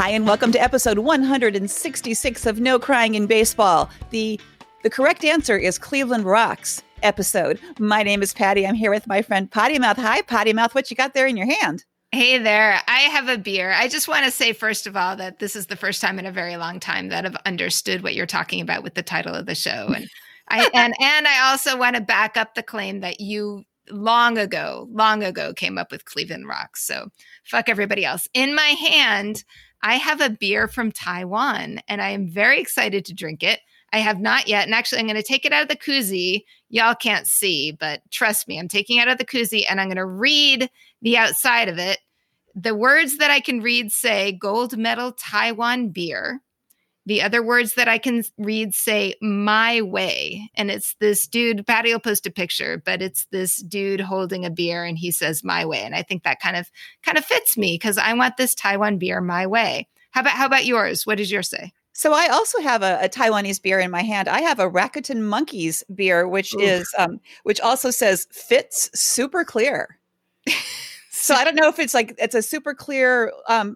Hi, and welcome to episode 166 of No Crying in Baseball. The correct answer is Cleveland Rocks episode. My name is Patty. I'm here with my friend Potty Mouth. Hi, Potty Mouth. What you got there in your hand? Hey there. I have a beer. I just want to say, first of all, that this is the first time in a very long time that I've understood what you're talking about with the title of the show. And I also want to back up the claim that you long ago came up with Cleveland Rocks. So fuck everybody else. In my hand, I have a beer from Taiwan, and I am very excited to drink it. I have not yet. And actually, I'm going to take it out of the koozie. Y'all can't see, but trust me, I'm taking it out of the koozie and I'm going to read the outside of it. The words that I can read say Gold Medal Taiwan Beer. The other words that I can read say my way. And it's this dude, Patty will post a picture, but it's this dude holding a beer and he says my way. And I think that kind of fits me because I want this Taiwan beer my way. How about yours? What does yours say? So I also have a Taiwanese beer in my hand. I have a Rakuten Monkeys beer, which is which also says fits super clear. So I don't know if it's like it's a super clear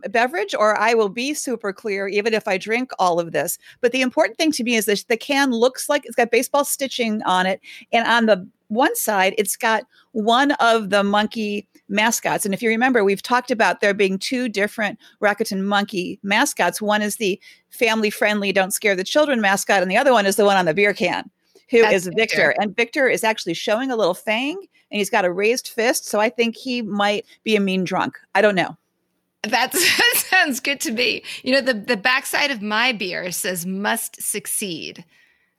beverage or I will be super clear even if I drink all of this. But the important thing to me is that the can looks like it's got baseball stitching on it. And on the one side, it's got one of the monkey mascots. And if you remember, we've talked about there being two different Rakuten monkey mascots. One is the family friendly, don't scare the children mascot. And the other one is the one on the beer can, who is Victor. And Victor is actually showing a little fang and he's got a raised fist. So I think he might be a mean drunk. I don't know. That sounds good to me. You know, the backside of my beer says must succeed.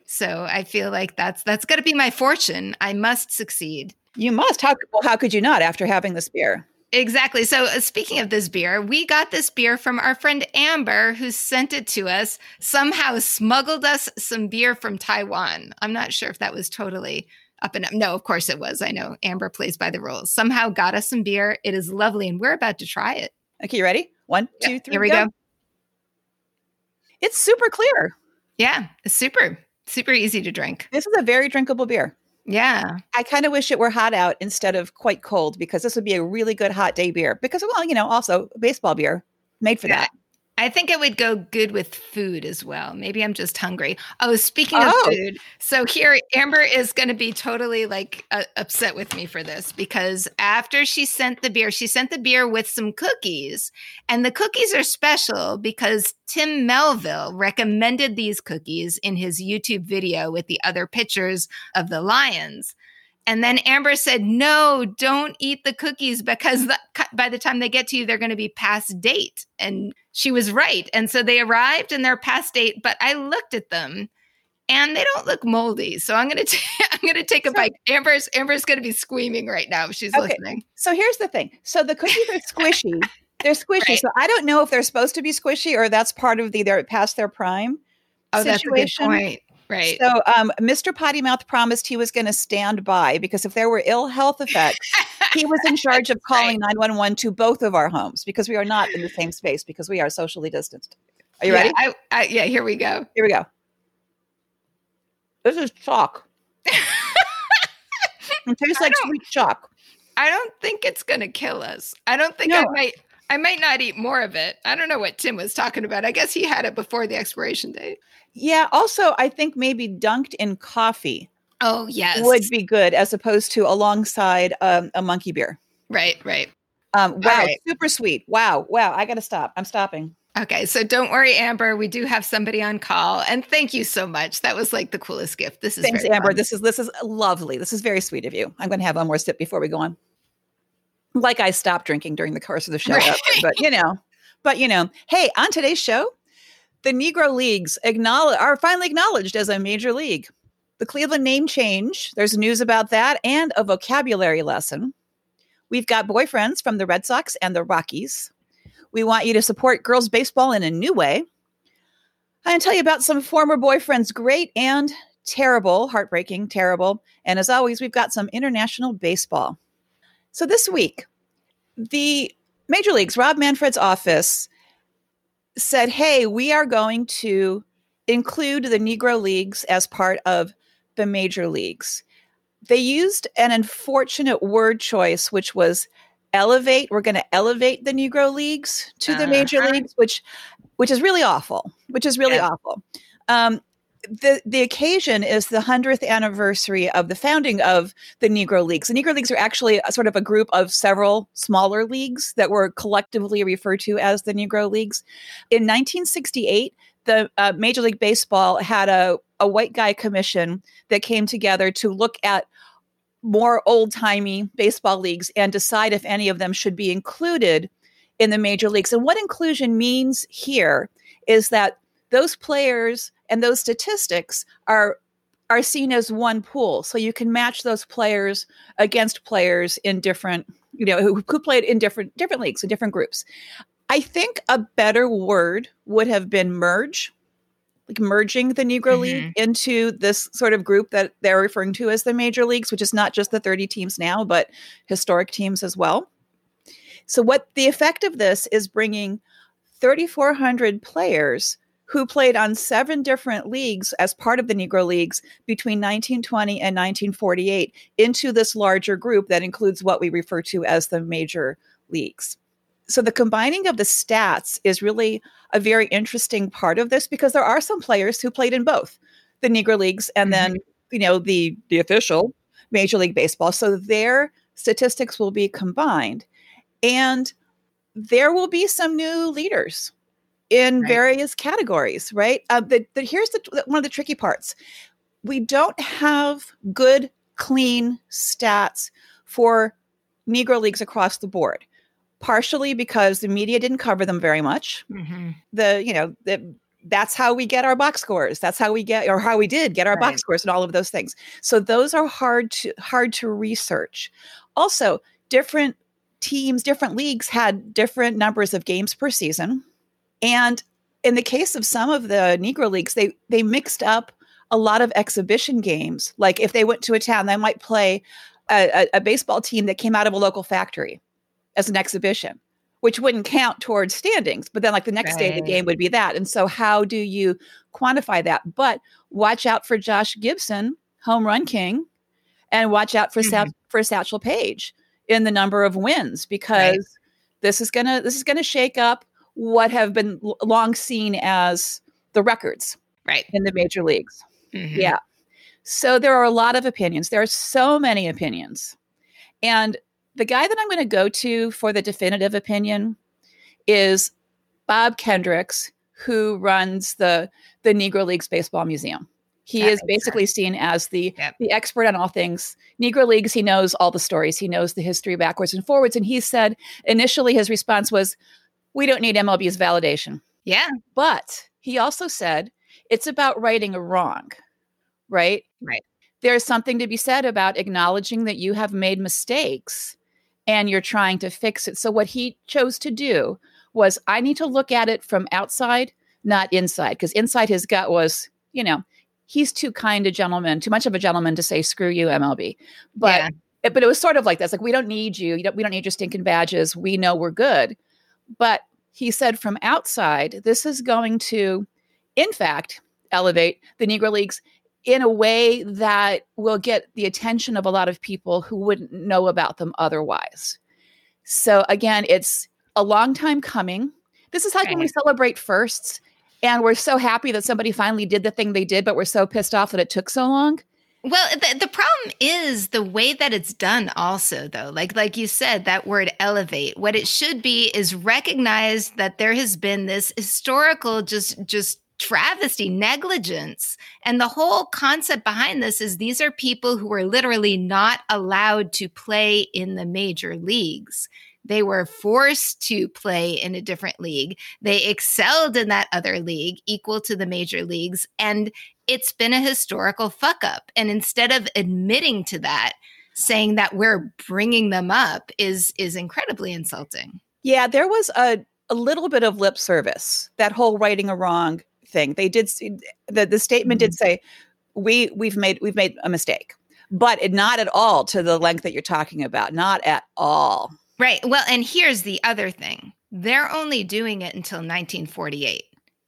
So I feel like that's going to be my fortune. I must succeed. You must. How could you not after having this beer? Exactly. So speaking of this beer, we got this beer from our friend Amber, who sent it to us, somehow smuggled us some beer from Taiwan. I'm not sure if that was totally up and up. No, of course it was. I know Amber plays by the rules. Somehow got us some beer. It is lovely. And we're about to try it. Okay. You ready? One, two, three, here we go. It's super clear. Yeah. It's super easy to drink. This is a very drinkable beer. Yeah. I kind of wish it were hot out instead of quite cold because this would be a really good hot day beer because, well, you know, also baseball beer made for that. I think it would go good with food as well. Maybe I'm just hungry. Oh, speaking of food. So here, Amber is going to be totally like upset with me for this because after she sent the beer with some cookies, and the cookies are special because Tim Melville recommended these cookies in his YouTube video with the other pictures of the Lions. And then Amber said, no, don't eat the cookies because by the time they get to you, they're going to be past date. And she was right. And so they arrived and they're past date. But I looked at them and they don't look moldy. So I'm going to take a bite. Amber's going to be screaming right now if she's listening. So here's the thing. So the cookies are squishy. They're squishy. Right. So I don't know if they're supposed to be squishy or that's part of they're past their prime situation. That's a good point. Right. So Mr. Potty Mouth promised he was going to stand by because if there were ill health effects, he was in charge of calling 911 to both of our homes because we are not in the same space because we are socially distanced. Are you ready? Yeah, here we go. Here we go. This is chalk. It tastes like sweet chalk. I don't think it's going to kill us. I don't think I might not eat more of it. I don't know what Tim was talking about. I guess he had it before the expiration date. Yeah. Also, I think maybe dunked in coffee. Oh, yes. Would be good as opposed to alongside a monkey beer. Right. Wow. Right. Super sweet. Wow. I got to stop. I'm stopping. Okay. So don't worry, Amber. We do have somebody on call. And thank you so much. That was like the coolest gift. Thanks, Amber. Fun. This is lovely. This is very sweet of you. I'm going to have one more sip before we go on. Like I stopped drinking during the course of the show, but hey, on today's show, the Negro Leagues are finally acknowledged as a major league. The Cleveland name change, there's news about that and a vocabulary lesson. We've got boyfriends from the Red Sox and the Rockies. We want you to support girls baseball in a new way. I'm going to tell you about some former boyfriends, great and terrible, heartbreaking, terrible. And as always, we've got some international baseball. So this week, the Major Leagues, Rob Manfred's office said, hey, we are going to include the Negro Leagues as part of the Major Leagues. They used an unfortunate word choice, which was elevate. We're going to elevate the Negro Leagues to the Major Leagues, which which is really awful, The occasion is the 100th anniversary of the founding of the Negro Leagues. The Negro Leagues are actually a sort of a group of several smaller leagues that were collectively referred to as the Negro Leagues. In 1968, the Major League Baseball had a white guy commission that came together to look at more old-timey baseball leagues and decide if any of them should be included in the Major Leagues. And what inclusion means here is that those players and those statistics are seen as one pool. So you can match those players against players in different, you know, who played in different leagues, in different groups. I think a better word would have been merge, like merging the Negro League into this sort of group that they're referring to as the Major Leagues, which is not just the 30 teams now, but historic teams as well. So what the effect of this is bringing 3,400 players who played on 7 different leagues as part of the Negro Leagues between 1920 and 1948 into this larger group that includes what we refer to as the Major Leagues. So the combining of the stats is really a very interesting part of this, because there are some players who played in both the Negro Leagues and then, you know, the official Major League Baseball. So their statistics will be combined, and there will be some new leaders in various categories, right? Here's one of the tricky parts. We don't have good, clean stats for Negro Leagues across the board, partially because the media didn't cover them very much. That's how we get our box scores. That's how we get, or how we did get our box scores and all of those things. So those are hard to research. Also, different teams, different leagues had different numbers of games per season. And in the case of some of the Negro Leagues, they mixed up a lot of exhibition games. Like if they went to a town, they might play a baseball team that came out of a local factory as an exhibition, which wouldn't count towards standings. But then like the next day, the game would be that. And so how do you quantify that? But watch out for Josh Gibson, home run king, and watch out for Satchel Paige in the number of wins, because this is gonna shake up what have been long seen as the records in the Major Leagues. Yeah. So there are a lot of opinions. There are so many opinions. And the guy that I'm going to go to for the definitive opinion is Bob Kendricks, who runs the Negro Leagues Baseball Museum. He is basically seen as the expert on all things Negro Leagues. He knows all the stories. He knows the history backwards and forwards. And he said initially his response was, "We don't need MLB's validation." Yeah. But he also said, it's about righting a wrong, right? Right. There's something to be said about acknowledging that you have made mistakes and you're trying to fix it. So what he chose to do was, I need to look at it from outside, not inside. Because inside his gut was, you know, he's too kind a gentleman, too much of a gentleman to say, screw you, MLB. But it was sort of like this. Like, we don't need you. We don't need your stinking badges. We know we're good. But he said from outside, this is going to, in fact, elevate the Negro Leagues in a way that will get the attention of a lot of people who wouldn't know about them otherwise. So again, it's a long time coming. This is like when we celebrate firsts and we're so happy that somebody finally did the thing they did, but we're so pissed off that it took so long. Well, the problem is the way that it's done also, though. Like you said, that word elevate, what it should be is recognize that there has been this historical just travesty, negligence. And the whole concept behind this is these are people who were literally not allowed to play in the major leagues. They were forced to play in a different league. They excelled in that other league equal to the major leagues. And it's been a historical fuck up. And instead of admitting to that, saying that we're bringing them up is incredibly insulting. Yeah, there was a little bit of lip service, that whole righting a wrong thing. They did the statement did say, we've made a mistake, but not at all to the length that you're talking about. Not at all. Right. Well, and here's the other thing. They're only doing it until 1948.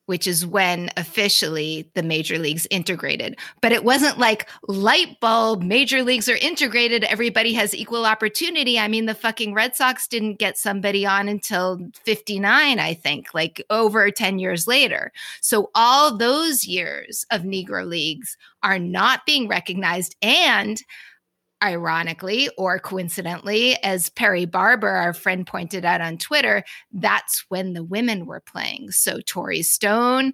which is when officially the major leagues integrated. But it wasn't like light bulb, major leagues are integrated, everybody has equal opportunity. I mean, the fucking Red Sox didn't get somebody on until 59, I think, like over 10 years later. So all those years of Negro leagues are not being recognized. And ironically or coincidentally, as Perry Barber, our friend, pointed out on Twitter, that's when the women were playing. So Tori Stone,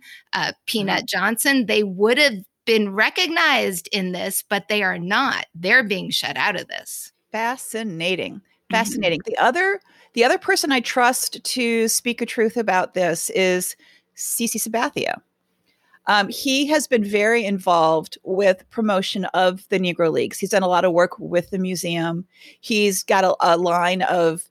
Peanut Johnson, they would have been recognized in this, but they are not. They're being shut out of this. Fascinating. Mm-hmm. The other person I trust to speak a truth about this is CeCe Sabathia. He has been very involved with promotion of the Negro Leagues. He's done a lot of work with the museum. He's got a line of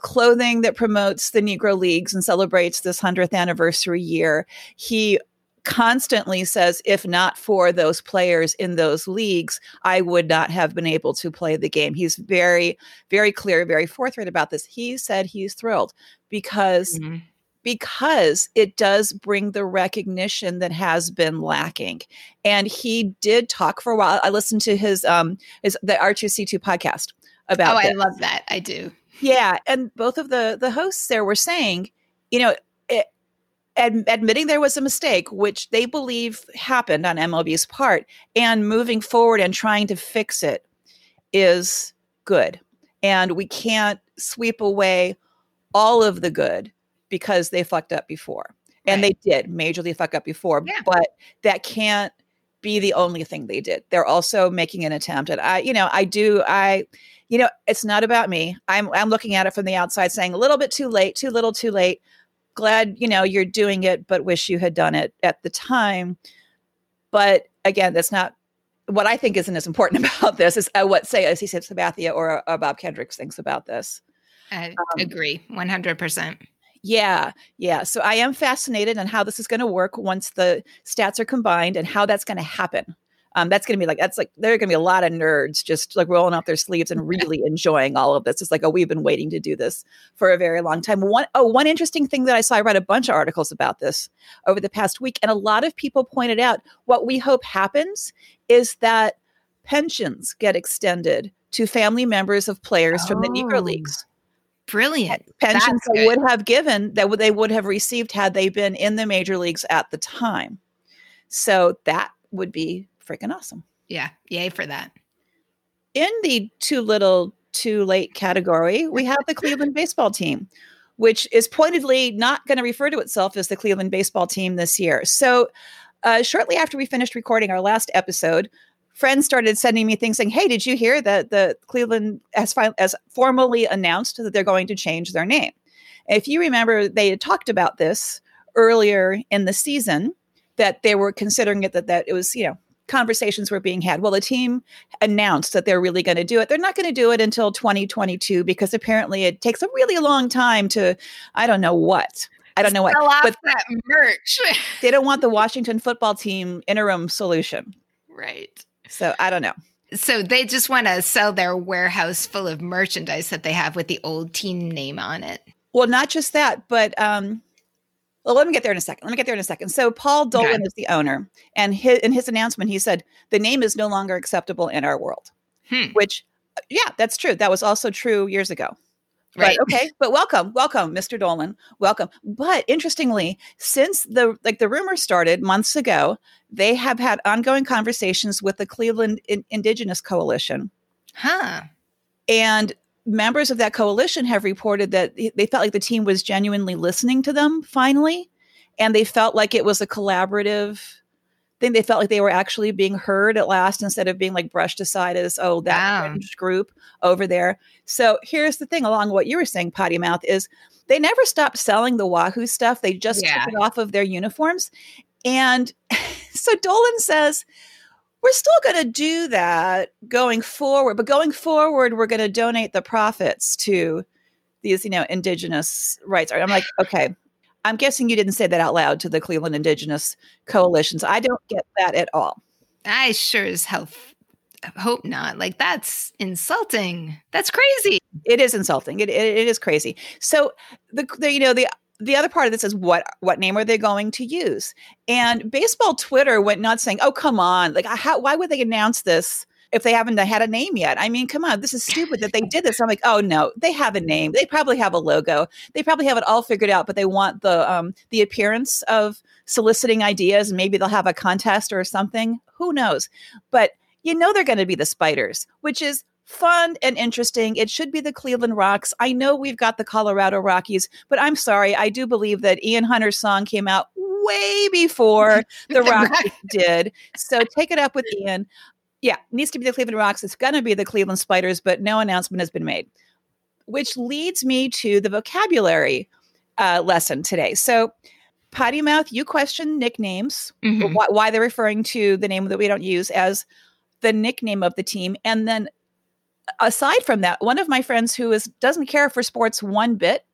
clothing that promotes the Negro Leagues and celebrates this 100th anniversary year. He constantly says, if not for those players in those leagues, I would not have been able to play the game. He's very, very clear, very forthright about this. He said he's thrilled because it does bring the recognition that has been lacking. And he did talk for a while. I listened to the R2C2 podcast about this. I love that. I do. Yeah. And both of the hosts there were saying, admitting there was a mistake, which they believe happened on MLB's part, and moving forward and trying to fix it is good. And we can't sweep away all of the good, because they fucked up before. And they did majorly fuck up before, but that can't be the only thing they did. They're also making an attempt. And it's not about me. I'm looking at it from the outside saying a little bit too late, too little, too late. Glad, you're doing it, but wish you had done it at the time. But again, that's not what I think isn't as important about this is what CeCe Sabathia or Bob Kendricks thinks about this. I agree 100%. Yeah. So I am fascinated on how this is going to work once the stats are combined and how that's going to happen. There are going to be a lot of nerds just like rolling up their sleeves and really enjoying all of this. It's like, we've been waiting to do this for a very long time. One interesting thing that I saw, I read a bunch of articles about this over the past week, and a lot of people pointed out what we hope happens is that pensions get extended to family members of players from the Negro Leagues. Brilliant. Pensions they would have given that they would have received had they been in the major leagues at the time. So that would be freaking awesome. Yeah. Yay for that. In the too little, too late category, we have the Cleveland baseball team, which is pointedly not going to refer to itself as the Cleveland baseball team this year. So shortly after we finished recording our last episode, friends started sending me things saying, hey, did you hear that the Cleveland has formally announced that they're going to change their name? If you remember, they had talked about this earlier in the season, that they were considering it, that it was, conversations were being had. Well, the team announced that they're really going to do it. They're not going to do it until 2022 because apparently it takes a really long time to, but that merch. They don't want the Washington football team interim solution. Right. So I don't know. So they just want to sell their warehouse full of merchandise that they have with the old team name on it. Well, not just that, but Let me get there in a second. So Paul Dolan is the owner, and in his announcement, he said, the name is no longer acceptable in our world, which, yeah, that's true. That was also true years ago. Right. But, okay. But welcome, Mr. Dolan. Welcome. But interestingly, since the rumor started months ago, they have had ongoing conversations with the Cleveland Indigenous Coalition. Huh. And members of that coalition have reported that they felt like the team was genuinely listening to them finally. And they felt like it was a collaborative thing. They felt like they were actually being heard at last instead of being like brushed aside as, fringe group over there. So here's the thing along what you were saying, Potty Mouth, is they never stopped selling the Wahoo stuff. They just took it off of their uniforms. And so Dolan says, we're still going to do that going forward, but going forward, we're going to donate the profits to these, indigenous rights. I'm like, okay, I'm guessing you didn't say that out loud to the Cleveland Indigenous Coalitions. I don't get that at all. I sure as hell hope not. Like, that's insulting. That's crazy. It is insulting. It is crazy. So the the other part of this is what name are they going to use? And baseball Twitter went nuts saying, oh, come on. Like, why would they announce this if they haven't had a name yet? I mean, come on, this is stupid that they did this. I'm like, oh, no, they have a name. They probably have a logo. They probably have it all figured out, but they want the appearance of soliciting ideas. Maybe they'll have a contest or something. Who knows? But you know they're going to be the Spiders, which is fun and interesting. It should be the Cleveland Rocks. I know we've got the Colorado Rockies, but I'm sorry. I do believe that Ian Hunter's song came out way before the Rockies did. So take it up with Ian. Yeah, needs to be the Cleveland Rocks. It's going to be the Cleveland Spiders, but no announcement has been made, which leads me to the vocabulary lesson today. So Potty Mouth, you question nicknames, why they're referring to the name that we don't use as the nickname of the team. And then aside from that, one of my friends who doesn't care for sports one bit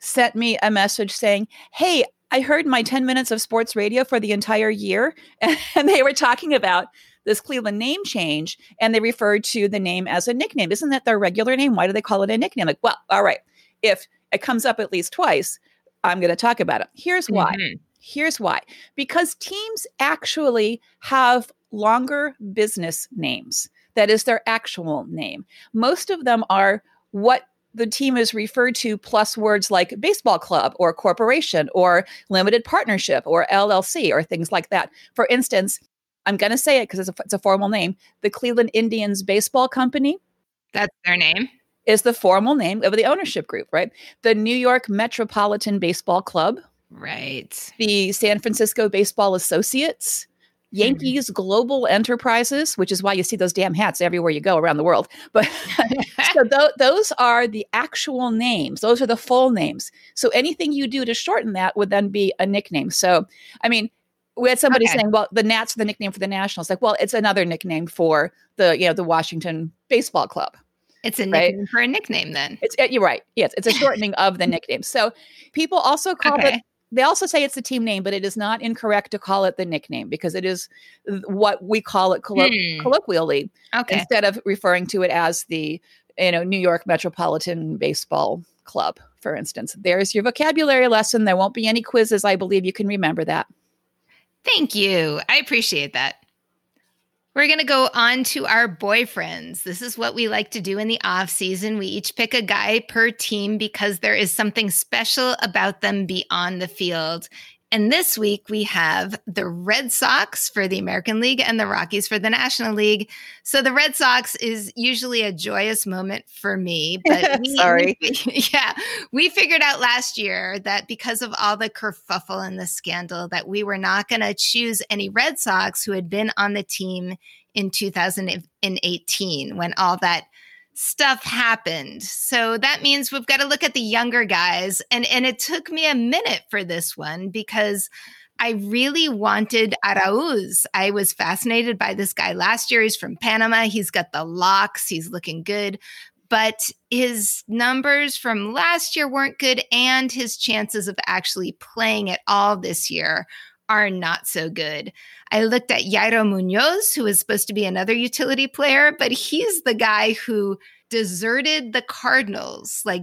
sent me a message saying, hey, I heard my 10 minutes of sports radio for the entire year, and they were talking about this Cleveland name change, and they referred to the name as a nickname. Isn't that their regular name? Why do they call it a nickname? Like, well, all right, if it comes up at least twice, I'm going to talk about it. Here's why. Here's why. Because teams actually have longer business names. That is their actual name. Most of them are what the team is referred to plus words like baseball club or corporation or limited partnership or LLC or things like that. For instance, I'm going to say it because it's a formal name. The Cleveland Indians Baseball Company. That's their name. Is the formal name of the ownership group, right? The New York Metropolitan Baseball Club. Right. The San Francisco Baseball Associates. Yankees Global Enterprises, which is why you see those damn hats everywhere you go around the world. But so those are the actual names. Those are the full names. So anything you do to shorten that would then be a nickname. So, I mean, we had somebody saying, well, the Nats are the nickname for the Nationals. Like, well, it's another nickname for the, you know, the Washington Baseball Club. It's a nickname for a nickname then. You're right. Yes. It's a shortening of the nickname. So people also call it. They also say it's the team name, but it is not incorrect to call it the nickname because it is what we call it colloquially instead of referring to it as the, you know, New York Metropolitan Baseball Club, for instance. There's your vocabulary lesson. There won't be any quizzes. I believe you can remember that. Thank you. I appreciate that. We're going to go on to our boyfriends. This is what we like to do in the off season. We each pick a guy per team because there is something special about them beyond the field. And this week we have the Red Sox for the American League and the Rockies for the National League. So the Red Sox is usually a joyous moment for me, but we figured out last year that because of all the kerfuffle and the scandal that we were not going to choose any Red Sox who had been on the team in 2018 when all that stuff happened. So that means we've got to look at the younger guys. And it took me a minute for this one because I really wanted Arauz. I was fascinated by this guy last year. He's from Panama. He's got the locks. He's looking good. But his numbers from last year weren't good. And his chances of actually playing at all this year are not so good. I looked at Yairo Munoz, who is supposed to be another utility player, but he's the guy who deserted the Cardinals, like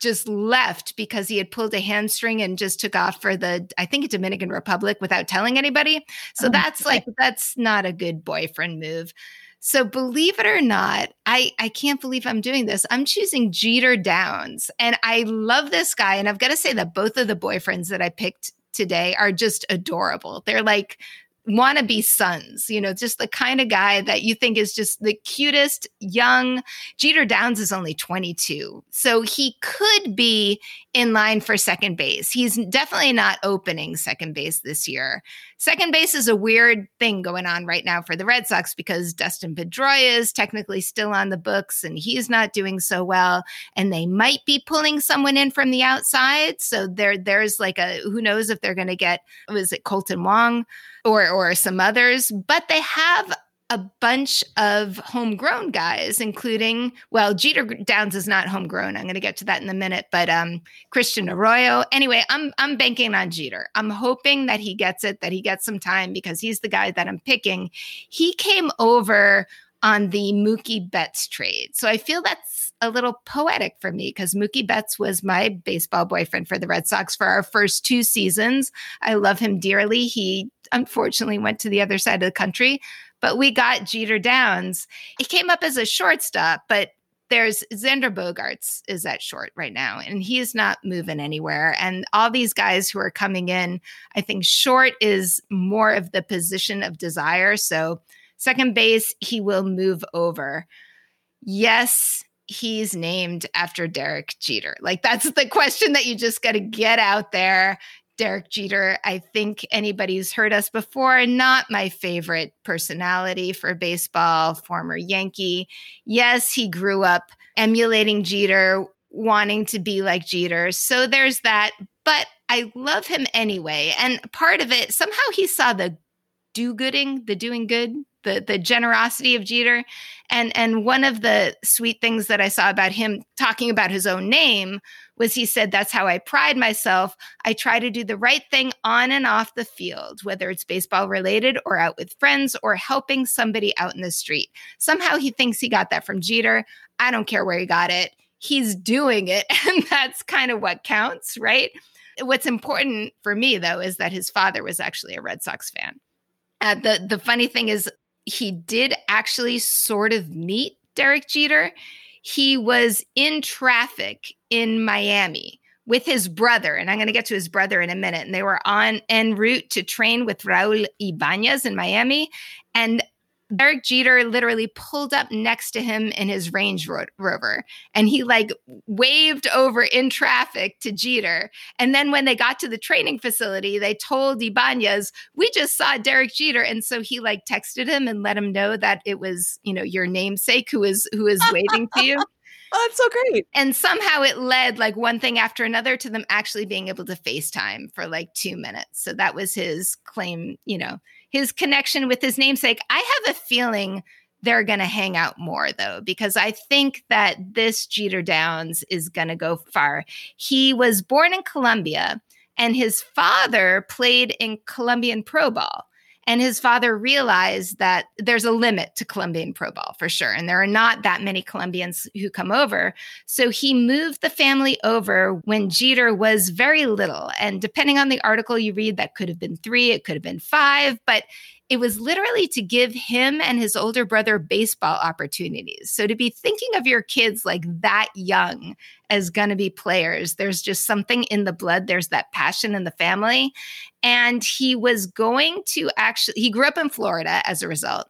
just left because he had pulled a hamstring and just took off for the, I think, Dominican Republic without telling anybody. So that's not a good boyfriend move. So believe it or not, I can't believe I'm doing this. I'm choosing Jeter Downs, and I love this guy. And I've got to say that both of the boyfriends that I picked today are just adorable. They're like wannabe sons, you know, just the kind of guy that you think is just the cutest young. Jeter Downs is only 22. So he could be in line for second base. He's definitely not opening second base this year. Second base is a weird thing going on right now for the Red Sox because Dustin Pedroia is technically still on the books and he's not doing so well. And they might be pulling someone in from the outside. So there's like a, who knows if they're going to get, was it Colton Wong or some others, but they have a bunch of homegrown guys, including, well, Jeter Downs is not homegrown. I'm going to get to that in a minute, but Christian Arroyo. Anyway, I'm banking on Jeter. I'm hoping that he gets it, that he gets some time because he's the guy that I'm picking. He came over on the Mookie Betts trade. So I feel that's a little poetic for me because Mookie Betts was my baseball boyfriend for the Red Sox for our first two seasons. I love him dearly. He unfortunately went to the other side of the country, but we got Jeter Downs. He came up as a shortstop, but there's Xander Bogaerts is at short right now, and he is not moving anywhere. And all these guys who are coming in, I think short is more of the position of desire. So second base, he will move over. Yes, he's named after Derek Jeter. Like, that's the question that you just got to get out there. Derek Jeter, I think anybody who's heard us before, not my favorite personality for baseball, former Yankee. Yes, he grew up emulating Jeter, wanting to be like Jeter. So there's that, but I love him anyway. And part of it, somehow he saw the do-gooding, the doing good, the generosity of Jeter. And one of the sweet things that I saw about him talking about his own name was he said, that's how I pride myself. I try to do the right thing on and off the field, whether it's baseball related or out with friends or helping somebody out in the street. Somehow he thinks he got that from Jeter. I don't care where he got it. He's doing it. And that's kind of what counts, right? What's important for me, though, is that his father was actually a Red Sox fan. The funny thing is, he did actually sort of meet Derek Jeter. He was in traffic in Miami with his brother, and I'm going to get to his brother in a minute, and they were en route to train with Raul Ibanez in Miami, and Derek Jeter literally pulled up next to him in his Range Rover, and he like waved over in traffic to Jeter. And then when they got to the training facility, they told Ibanez, we just saw Derek Jeter. And so he like texted him and let him know that it was, you know, your namesake who is waving to you. Oh, that's so great. And somehow it led like one thing after another to them actually being able to FaceTime for like 2 minutes. So that was his claim, you know, his connection with his namesake. I have a feeling they're going to hang out more, though, because I think that this Jeter Downs is going to go far. He was born in Colombia, and his father played in Colombian pro ball. And his father realized that there's a limit to Colombian pro ball for sure. And there are not that many Colombians who come over. So he moved the family over when Jeter was very little. And depending on the article you read, that could have been 3, it could have been 5, but it was literally to give him and his older brother baseball opportunities. So to be thinking of your kids like that young as going to be players, there's just something in the blood. There's that passion in the family. And he was going to actually, he grew up in Florida as a result.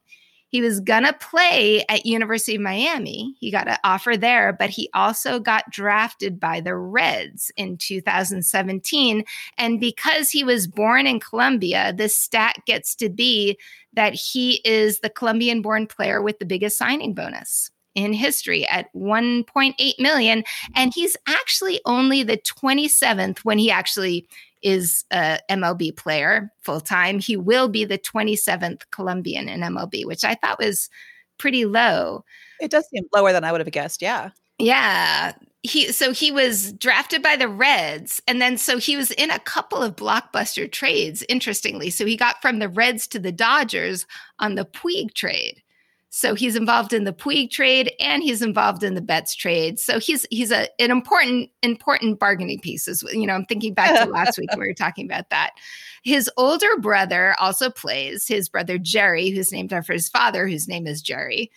He was going to play at University of Miami. He got an offer there, but he also got drafted by the Reds in 2017. And because he was born in Colombia, this stat gets to be that he is the Colombian-born player with the biggest signing bonus in history at $1.8 million. And he's actually only the 27th when he actually is a MLB player full-time. He will be the 27th Colombian in MLB, which I thought was pretty low. It does seem lower than I would have guessed, yeah. Yeah. So he was drafted by the Reds, and then so he was in a couple of blockbuster trades, interestingly. So he got from the Reds to the Dodgers on the Puig trade. So he's involved in the Puig trade, and he's involved in the Betts trade. So he's an important bargaining piece. You know, I'm thinking back to last week when we were talking about that. His older brother also plays. His brother Jerry, who's named after his father, whose name is Jerry.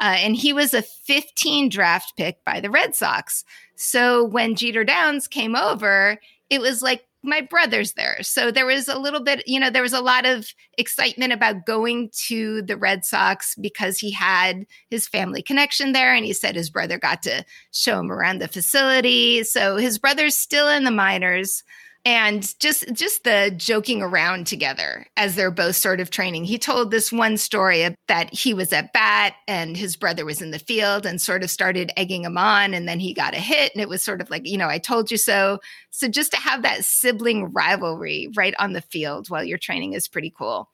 And he was a 15 draft pick by the Red Sox. So when Jeter Downs came over, it was like, my brother's there. So there was a little bit, you know, there was a lot of excitement about going to the Red Sox because he had his family connection there. And he said his brother got to show him around the facility. So his brother's still in the minors, and just the joking around together as they're both sort of training. He told this one story that he was at bat and his brother was in the field and sort of started egging him on, and then he got a hit, and it was sort of like, you know, I told you so. So just to have that sibling rivalry right on the field while you're training is pretty cool.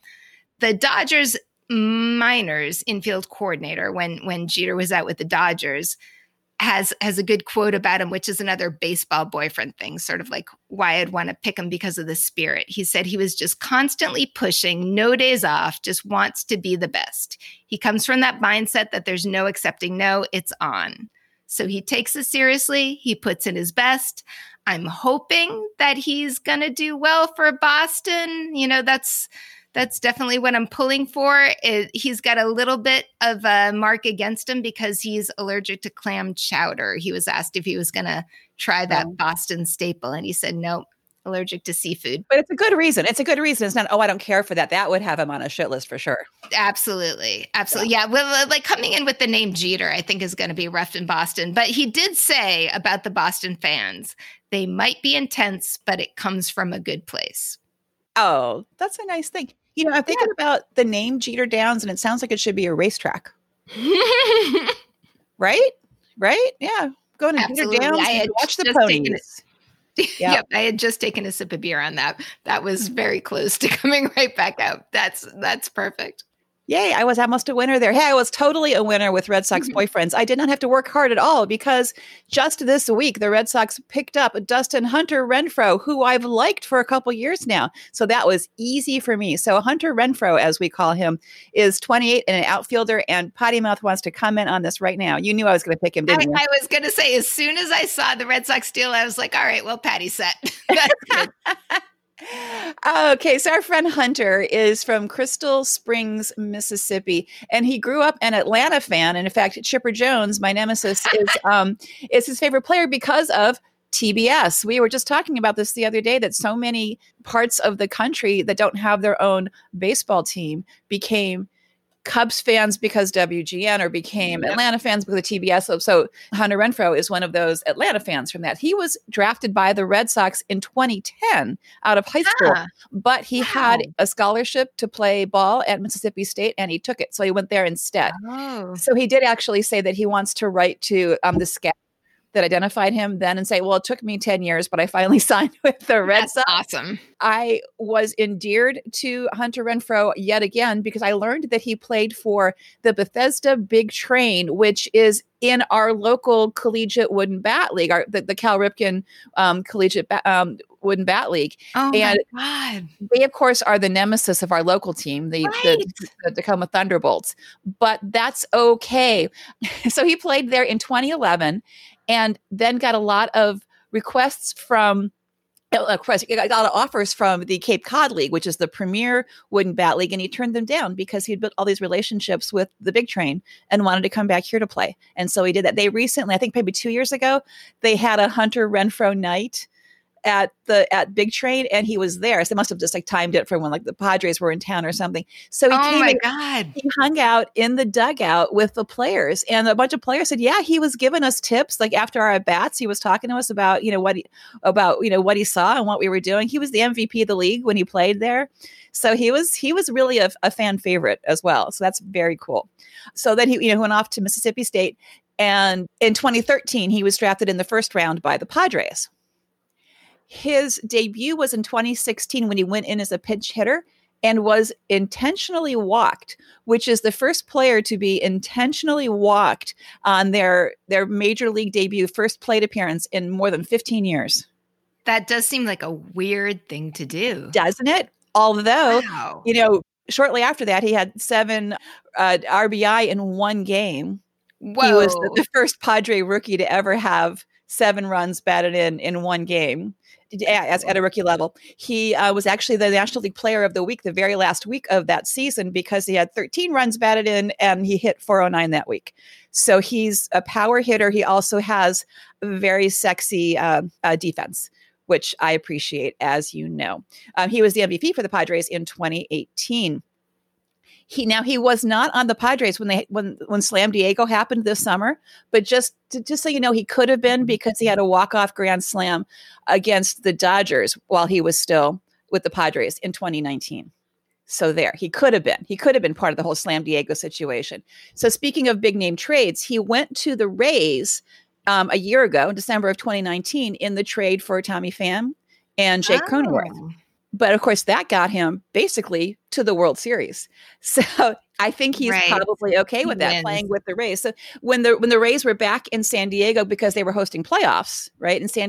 The Dodgers minors infield coordinator, when Jeter was out with the Dodgers, has a good quote about him, which is another baseball boyfriend thing, sort of like why I'd want to pick him because of the spirit. He said he was just constantly pushing, no days off, just wants to be the best. He comes from that mindset that there's no accepting no, it's on. So he takes it seriously. He puts in his best. I'm hoping that he's going to do well for Boston. You know, that's definitely what I'm pulling for. He's got a little bit of a mark against him because he's allergic to clam chowder. He was asked if he was going to try that Boston staple, and he said, nope, allergic to seafood. But it's a good reason. It's a good reason. It's not, oh, I don't care for that. That would have him on a shit list for sure. Absolutely. Absolutely. Yeah. Well, like coming in with the name Jeter, I think is going to be rough in Boston. But he did say about the Boston fans, they might be intense, but it comes from a good place. Oh, that's a nice thing. You know, I'm thinking about the name Jeter Downs, and it sounds like it should be a racetrack. Right? Yeah. Going to Jeter Downs and watch the ponies. Yep. I had just taken a sip of beer on that. That was very close to coming right back out. That's perfect. Yay, I was almost a winner there. Hey, I was totally a winner with Red Sox boyfriends. I did not have to work hard at all because just this week, the Red Sox picked up Dustin Hunter Renfroe, who I've liked for a couple years now. So that was easy for me. So Hunter Renfroe, as we call him, is 28 and an outfielder, and Potty Mouth wants to comment on this right now. You knew I was going to pick him, didn't you? I was going to say, as soon as I saw the Red Sox deal, I was like, all right, well, Patty's set. That's good. Okay, so our friend Hunter is from Crystal Springs, Mississippi, and he grew up an Atlanta fan. And in fact, Chipper Jones, my nemesis, is his favorite player because of TBS. We were just talking about this the other day, that so many parts of the country that don't have their own baseball team became Cubs fans because WGN, or became Atlanta fans because of TBS. So Hunter Renfroe is one of those Atlanta fans from that. He was drafted by the Red Sox in 2010 out of high school, but he had a scholarship to play ball at Mississippi State, and he took it. So he went there instead. Oh. So he did actually say that he wants to write to the scout that identified him then and say, well, it took me 10 years, but I finally signed with the Red Sox. Awesome. I was endeared to Hunter Renfroe yet again because I learned that he played for the Bethesda Big Train, which is in our local collegiate wooden bat league, the Cal Ripken collegiate wooden bat league. Oh, and my God. They, of course, are the nemesis of our local team, the Tacoma Thunderbolts. But that's okay. So he played there in 2011. And then got a lot of requests got offers from the Cape Cod League, which is the premier wooden bat league. And he turned them down because he'd built all these relationships with the Big Train and wanted to come back here to play. And so he did that. They recently, I think maybe 2 years ago, they had a Hunter Renfroe night at Big Train, and he was there. So they must have just timed it for when the Padres were in town or something. So he he hung out in the dugout with the players, and a bunch of players said, yeah, he was giving us tips. After our at bats, he was talking to us about, what he saw and what we were doing. He was the MVP of the league when he played there. So he was really a fan favorite as well. So that's very cool. So then he went off to Mississippi State, and in 2013, he was drafted in the first round by the Padres. His debut was in 2016 when he went in as a pinch hitter and was intentionally walked, which is the first player to be intentionally walked on their major league debut, first plate appearance in more than 15 years. That does seem like a weird thing to do, doesn't it? Although, shortly after that, he had 7 RBI in one game. Whoa. He was the first Padre rookie to ever have 7 runs batted in one game. At a rookie level. He was actually the National League Player of the Week the very last week of that season because he had 13 runs batted in and he hit .409 that week. So he's a power hitter. He also has very sexy defense, which I appreciate, as you know. He was the MVP for the Padres in 2018. He was not on the Padres when Slam Diego happened this summer, but just so you know, he could have been because he had a walk-off grand slam against the Dodgers while he was still with the Padres in 2019. So there, he could have been part of the whole Slam Diego situation. So speaking of big name trades, he went to the Rays a year ago, in December of 2019, in the trade for Tommy Pham and Jake Cronenworth. But of course, that got him basically to the World Series. So I think he's probably okay with that, playing with the Rays. So when the Rays were back in San Diego because they were hosting playoffs, in San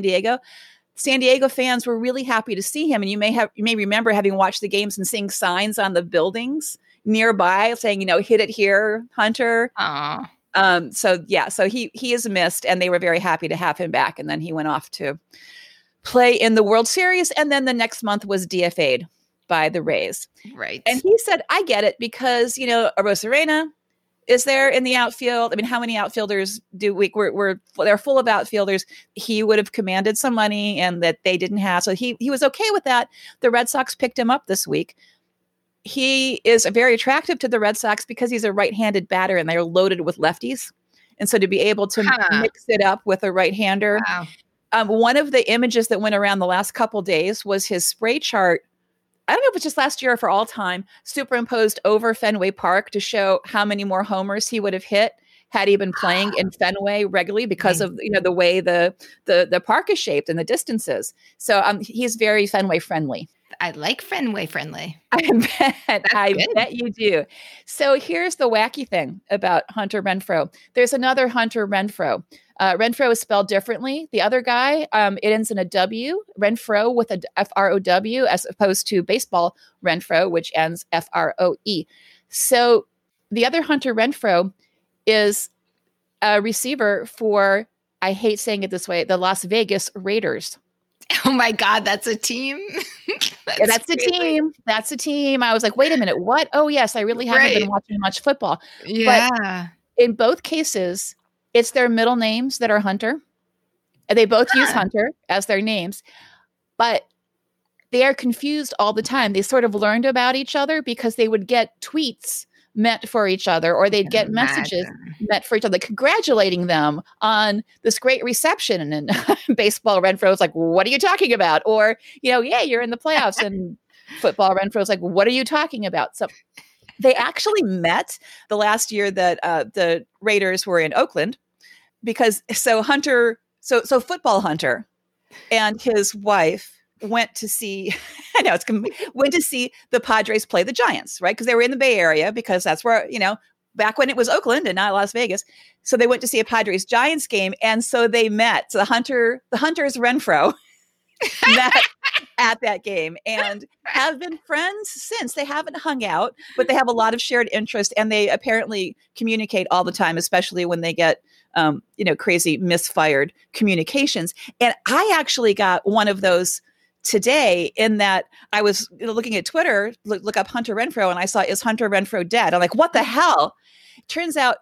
Diego fans were really happy to see him. And you may remember having watched the games and seeing signs on the buildings nearby saying, hit it here, Hunter. Aww. So he is missed, and they were very happy to have him back. And then he went off to play in the World Series. And then the next month was DFA'd by the Rays. Right. And he said, I get it, because, you know, Arozarena is there in the outfield. I mean, how many outfielders do they're full of outfielders. He would have commanded some money, and that they didn't have. So he was okay with that. The Red Sox picked him up this week. He is very attractive to the Red Sox because he's a right-handed batter, and they're loaded with lefties. And so to be able to mix it up with a right-hander. Wow. One of the images that went around the last couple days was his spray chart. I don't know if it's just last year or for all time, superimposed over Fenway Park to show how many more homers he would have hit had he been playing in Fenway regularly, because of, you know, the way the park is shaped and the distances. So he's very Fenway friendly. I like Fenway friendly. I bet you do. So here's the wacky thing about Hunter Renfroe. There's another Hunter Renfroe. Renfroe is spelled differently. The other guy, it ends in a W, Renfroe with a F-R-O-W, as opposed to baseball Renfroe, which ends F-R-O-E. So the other Hunter Renfroe is a receiver for, I hate saying it this way, the Las Vegas Raiders. Oh my God, that's a team. That's a team. I was like, wait a minute, what? Oh yes, I really haven't been watching much football. Yeah. But in both cases, it's their middle names that are Hunter. They both use Hunter as their names, but they are confused all the time. They sort of learned about each other because they would get tweets meant for each other, or they'd get messages meant for each other, congratulating them on this great reception. And baseball Renfroe's like, what are you talking about? Or, you know, yeah, you're in the playoffs. And football Renfroe's like, what are you talking about? So they actually met the last year that the Raiders were in Oakland, because so football Hunter and his wife went to see, I know it's went to see the Padres play the Giants, right? Because they were in the Bay Area, because that's where, you know, back when it was Oakland and not Las Vegas. So they went to see a Padres Giants game, and so they met. So the Hunter's Renfroe met at that game and have been friends since. They haven't hung out, but they have a lot of shared interest, and they apparently communicate all the time, especially when they get crazy misfired communications. And I actually got one of those today, in that I was looking at Twitter, look up Hunter Renfroe, and I saw, is Hunter Renfroe dead? I'm like, what the hell? Turns out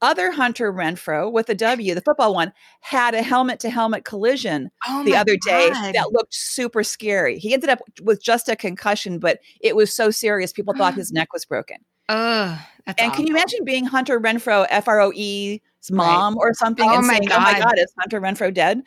other Hunter Renfroe with a W, the football one, had a helmet-to-helmet collision the other day that looked super scary. He ended up with just a concussion, but it was so serious, people thought his neck was broken. That's awful. Can you imagine being Hunter Renfroe, F-R-O-E's mom or something, and saying, God. Oh my God, is Hunter Renfroe dead?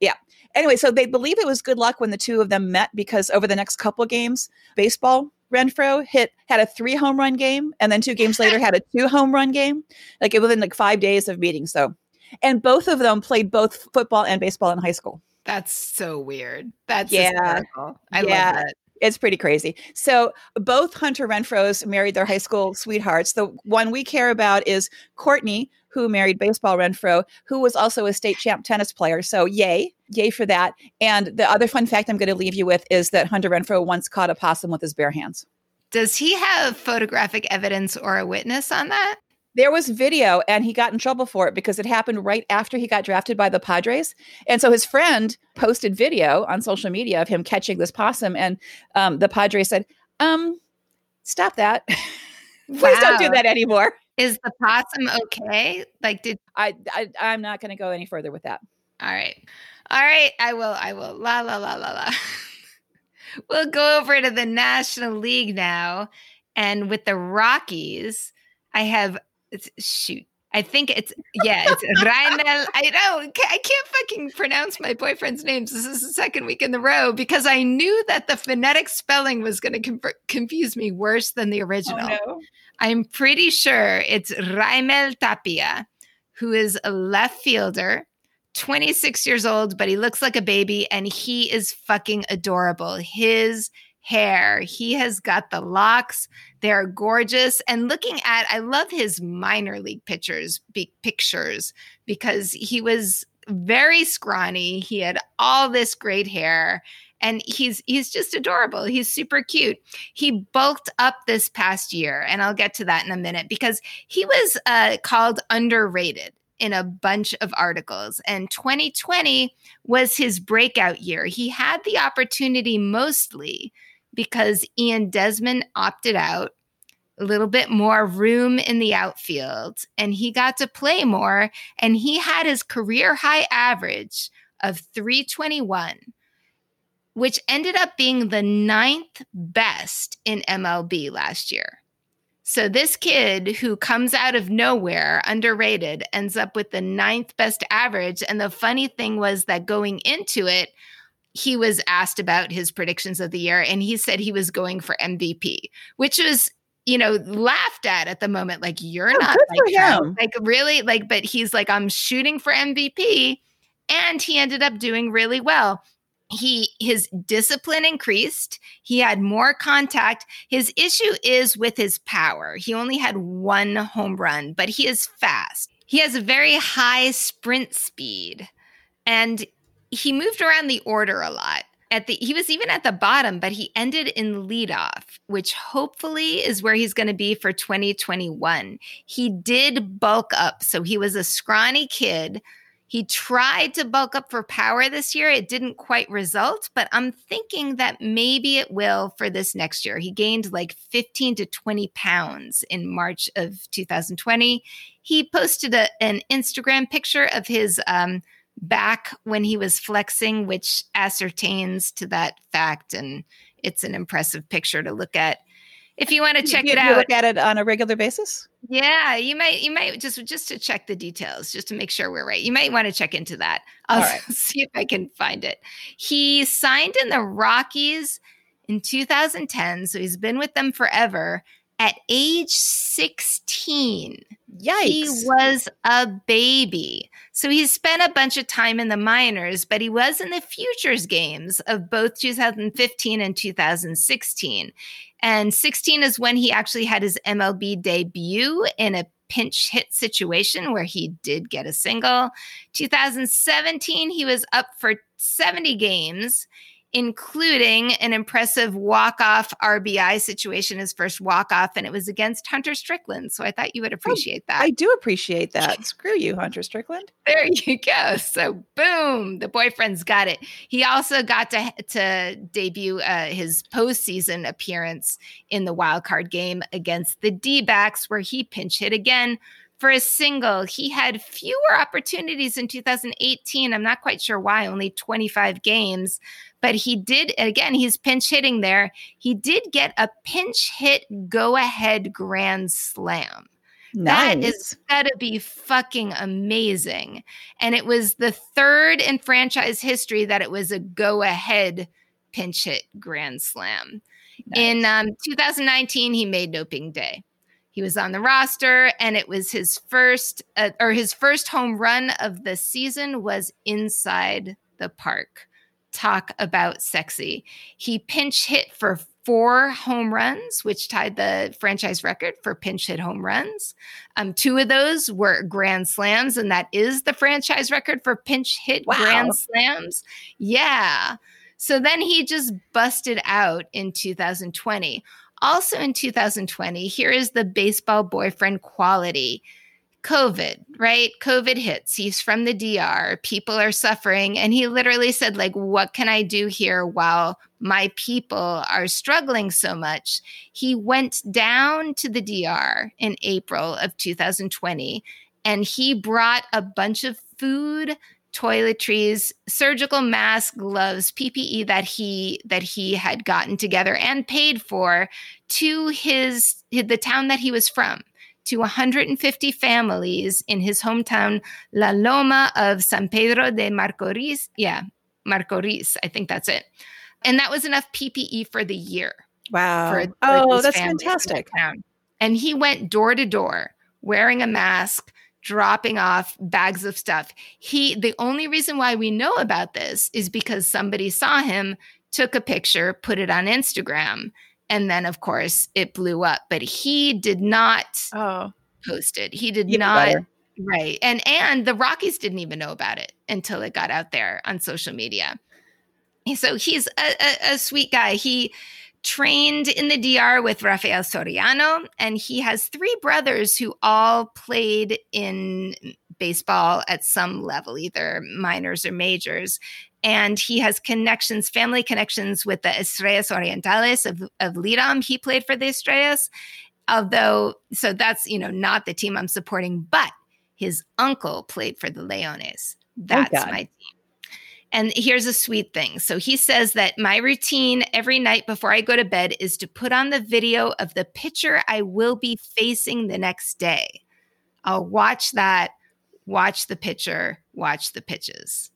Yeah. Anyway, so they believe it was good luck when the two of them met, because over the next couple of games, baseball Renfroe had a 3-home run game, and then 2 games later had a 2-home run game, like within like 5 days of meeting. So, and both of them played both football and baseball in high school. That's so weird. That's hysterical. I love that. It's pretty crazy. So both Hunter Renfroes married their high school sweethearts. The one we care about is Courtney, who married baseball Renfroe, who was also a state champ tennis player. So yay for that. And the other fun fact I'm going to leave you with is that Hunter Renfroe once caught a possum with his bare hands. Does he have photographic evidence or a witness on that? There was video, and he got in trouble for it because it happened right after he got drafted by the Padres. And so his friend posted video on social media of him catching this possum. And the Padres said, stop that. Please don't do that anymore. Is the possum okay? Like, I'm not going to go any further with that. All right. I will. La. We'll go over to the National League now. And with the Rockies, I have... It's Reinal. I know, I can't fucking pronounce my boyfriend's names. This is the second week in the row, because I knew that the phonetic spelling was going to confuse me worse than the original. Oh, no. I'm pretty sure it's Reinal Tapia, who is a left fielder, 26 years old, but he looks like a baby, and he is fucking adorable. His hair. He has got the locks. They're gorgeous. And looking at, I love his minor league pictures because he was very scrawny. He had all this great hair. And he's just adorable. He's super cute. He bulked up this past year, and I'll get to that in a minute, because he was called underrated in a bunch of articles. And 2020 was his breakout year. He had the opportunity mostly because Ian Desmond opted out, a little bit more room in the outfield, and he got to play more. And he had his career-high average of 321. Which ended up being the 9th best in MLB last year. So this kid who comes out of nowhere, underrated, ends up with the 9th best average. And the funny thing was that going into it, he was asked about his predictions of the year, and he said he was going for MVP, which was, you know, laughed at the moment. Like, you're not like him. Like, really? Like, but he's like, I'm shooting for MVP. And he ended up doing really well. His discipline increased. He had more contact. His issue is with his power. He only had one home run, but he is fast. He has a very high sprint speed, and he moved around the order a lot. He was even at the bottom, but he ended in leadoff, which hopefully is where he's going to be for 2021. He did bulk up, so he was a scrawny kid. He tried to bulk up for power this year. It didn't quite result, but I'm thinking that maybe it will for this next year. He gained like 15 to 20 pounds in March of 2020. He posted an Instagram picture of his back when he was flexing, which ascertains to that fact, and it's an impressive picture to look at. If you want to check it out, you look at it on a regular basis. Yeah, you might just to check the details, just to make sure we're right. You might want to check into that. I'll see if I can find it. He signed in the Rockies in 2010, so he's been with them forever. At age 16, yikes, he was a baby. So he spent a bunch of time in the minors, but he was in the futures games of both 2015 and 2016. And 16 is when he actually had his MLB debut in a pinch hit situation where he did get a single. 2017, he was up for 70 games, including an impressive walk-off RBI situation, his first walk-off, and it was against Hunter Strickland. So I thought you would appreciate that. I do appreciate that. Screw you, Hunter Strickland. There you go. So boom, the boyfriend's got it. He also got to debut his postseason appearance in the wildcard game against the D-backs, where he pinch hit again for a single. He had fewer opportunities in 2018. I'm not quite sure why, only 25 games. But he did, again, he's pinch hitting there. He did get a pinch hit go-ahead grand slam. Nice. That is gotta be fucking amazing. And it was the third in franchise history that it was a go-ahead pinch hit grand slam. Nice. In 2019, he made an opening day. He was on the roster, and it was his first home run of the season was inside the park. Talk about sexy. He pinch hit for 4 home runs, which tied the franchise record for pinch hit home runs. 2 of those were grand slams, and that is the franchise record for pinch hit grand slams. Yeah. So then he just busted out in 2020. Also in 2020, here is the baseball boyfriend quality. COVID, right? COVID hits. He's from the DR. People are suffering. And he literally said, like, what can I do here while my people are struggling so much? He went down to the DR in April of 2020, and he brought a bunch of food, toiletries, surgical masks, gloves, PPE that he had gotten together and paid for to the town that he was from, to 150 families in his hometown, La Loma of San Pedro de Macorís. Yeah, Macorís, I think that's it. And that was enough PPE for the year. Wow. For that's fantastic. And he went door to door wearing a mask, dropping off bags of stuff. The only reason why we know about this is because somebody saw him, took a picture, put it on Instagram, and then of course it blew up. But he did not post it. He did not Right. And the Rockies didn't even know about it until it got out there on social media. So he's a sweet guy. He trained in the DR with Rafael Soriano, and he has three brothers who all played in baseball at some level, either minors or majors. And he has connections, family connections with the Estrellas Orientales of Lidom. He played for the Estrellas, so that's, not the team I'm supporting, but his uncle played for the Leones. That's my team. And here's a sweet thing. So he says that my routine every night before I go to bed is to put on the video of the pitcher I will be facing the next day. I'll watch that, watch the pitcher, watch the pitches.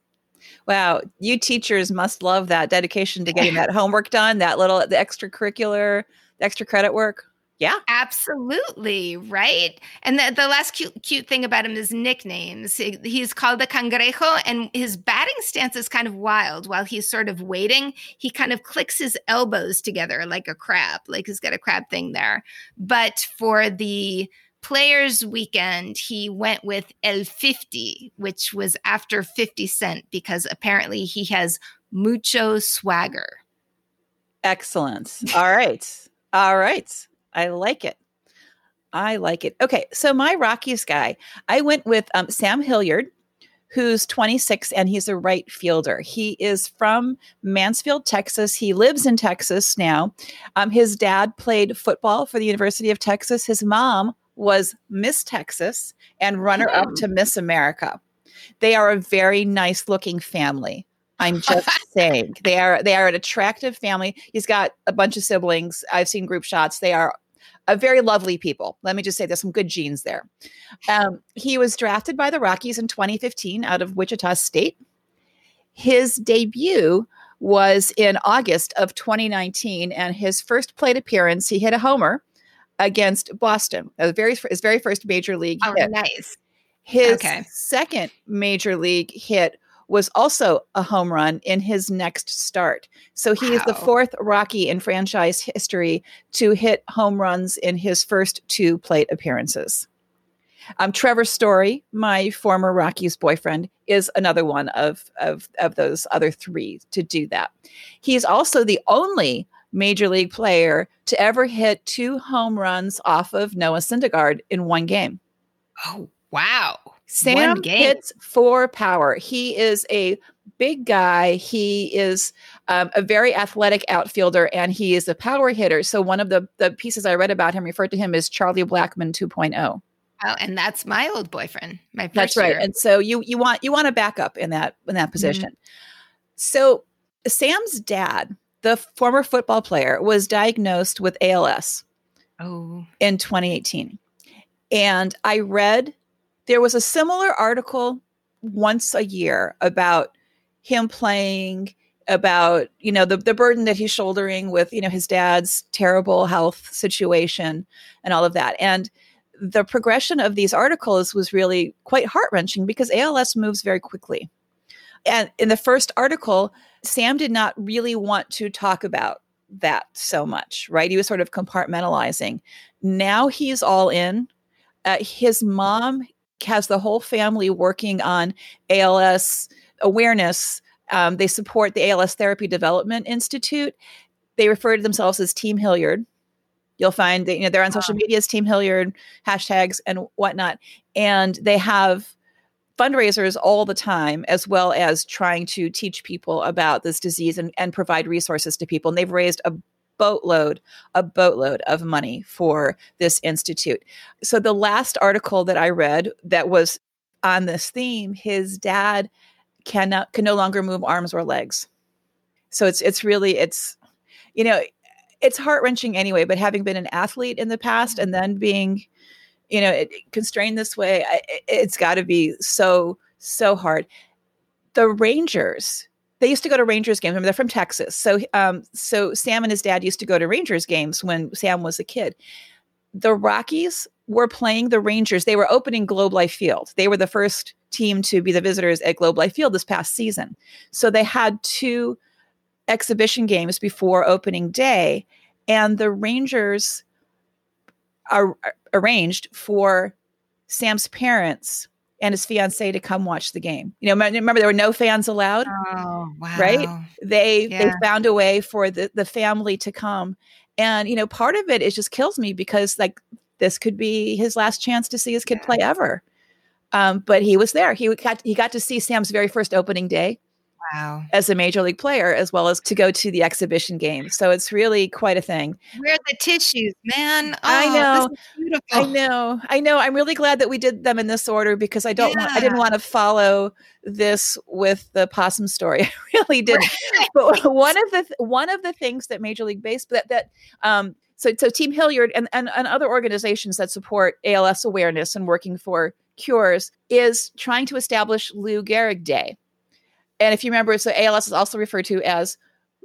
Wow. You teachers must love that dedication to getting that homework done, the extracurricular, extra credit work. Yeah, absolutely. Right. And the last cute thing about him is nicknames. He's called the Cangrejo, and his batting stance is kind of wild. While he's sort of waiting, he kind of clicks his elbows together like a crab, like he's got a crab thing there. But for the Players Weekend, he went with El 50, which was after 50 Cent, because apparently he has mucho swagger. Excellent. All right. All right. I like it. Okay, so my Rockies guy, I went with Sam Hilliard, who's 26, and he's a right fielder. He is from Mansfield, Texas. He lives in Texas now. His dad played football for the University of Texas. His mom was Miss Texas and runner-up to Miss America. They are a very nice-looking family. I'm just saying. They are an attractive family. He's got a bunch of siblings. I've seen group shots. They are a very lovely people. Let me just say there's some good genes there. He was drafted by the Rockies in 2015 out of Wichita State. His debut was in August of 2019, and his first plate appearance, he hit a homer against Boston. His very first major league hit. Oh, nice. His second major league hit was also a home run in his next start. So he is the fourth Rocky in franchise history to hit home runs in his first two plate appearances. Trevor Story, my former Rockies boyfriend, is another one of those other three to do that. He's also the only major league player to ever hit two home runs off of Noah Syndergaard in one game. Oh, wow. Sam hits for power. He is a big guy. He is a very athletic outfielder, and he is a power hitter. So one of the pieces I read about him referred to him as Charlie Blackmon 2.0. Oh, and that's my old boyfriend. My first that's right. Year. And so you want a backup in that position. Mm-hmm. So Sam's dad, the former football player, was diagnosed with ALS. Oh, in 2018, and I read. There was a similar article once a year about him playing, about, the burden that he's shouldering with, his dad's terrible health situation and all of that. And the progression of these articles was really quite heart-wrenching because ALS moves very quickly. And in the first article, Sam did not really want to talk about that so much, right? He was sort of compartmentalizing. Now he's all in. His mom has the whole family working on ALS awareness. They support the ALS Therapy Development Institute. They refer to themselves as Team Hilliard. You'll find that they're on social media as Team Hilliard, hashtags and whatnot. And they have fundraisers all the time, as well as trying to teach people about this disease and provide resources to people. And they've raised a boatload of money for this institute. So the last article that I read that was on this theme, his dad can no longer move arms or legs. So it's really heart-wrenching anyway, but having been an athlete in the past and then being, constrained this way, it's got to be so, so hard. The Rangers, they used to go to Rangers games. I mean, they're from Texas. So Sam and his dad used to go to Rangers games when Sam was a kid. The Rockies were playing the Rangers. They were opening Globe Life Field. They were the first team to be the visitors at Globe Life Field this past season. So they had two exhibition games before opening day, and the Rangers arranged for Sam's parents and his fiance to come watch the game. You know, remember there were no fans allowed, right? They found a way for the family to come. And, you know, part of it just kills me because like this could be his last chance to see his kid play ever. But he was there. He got to see Sam's very first opening day. Wow. As a major league player, as well as to go to the exhibition game. So it's really quite a thing. Where are the tissues, man? Oh, I know. This is beautiful. I know. I'm really glad that we did them in this order because I didn't want to follow this with the possum story. I really didn't. Right. But one of the things that Major League Baseball so Team Hilliard and other organizations that support ALS awareness and working for cures is trying to establish Lou Gehrig Day. And if you remember, so ALS is also referred to as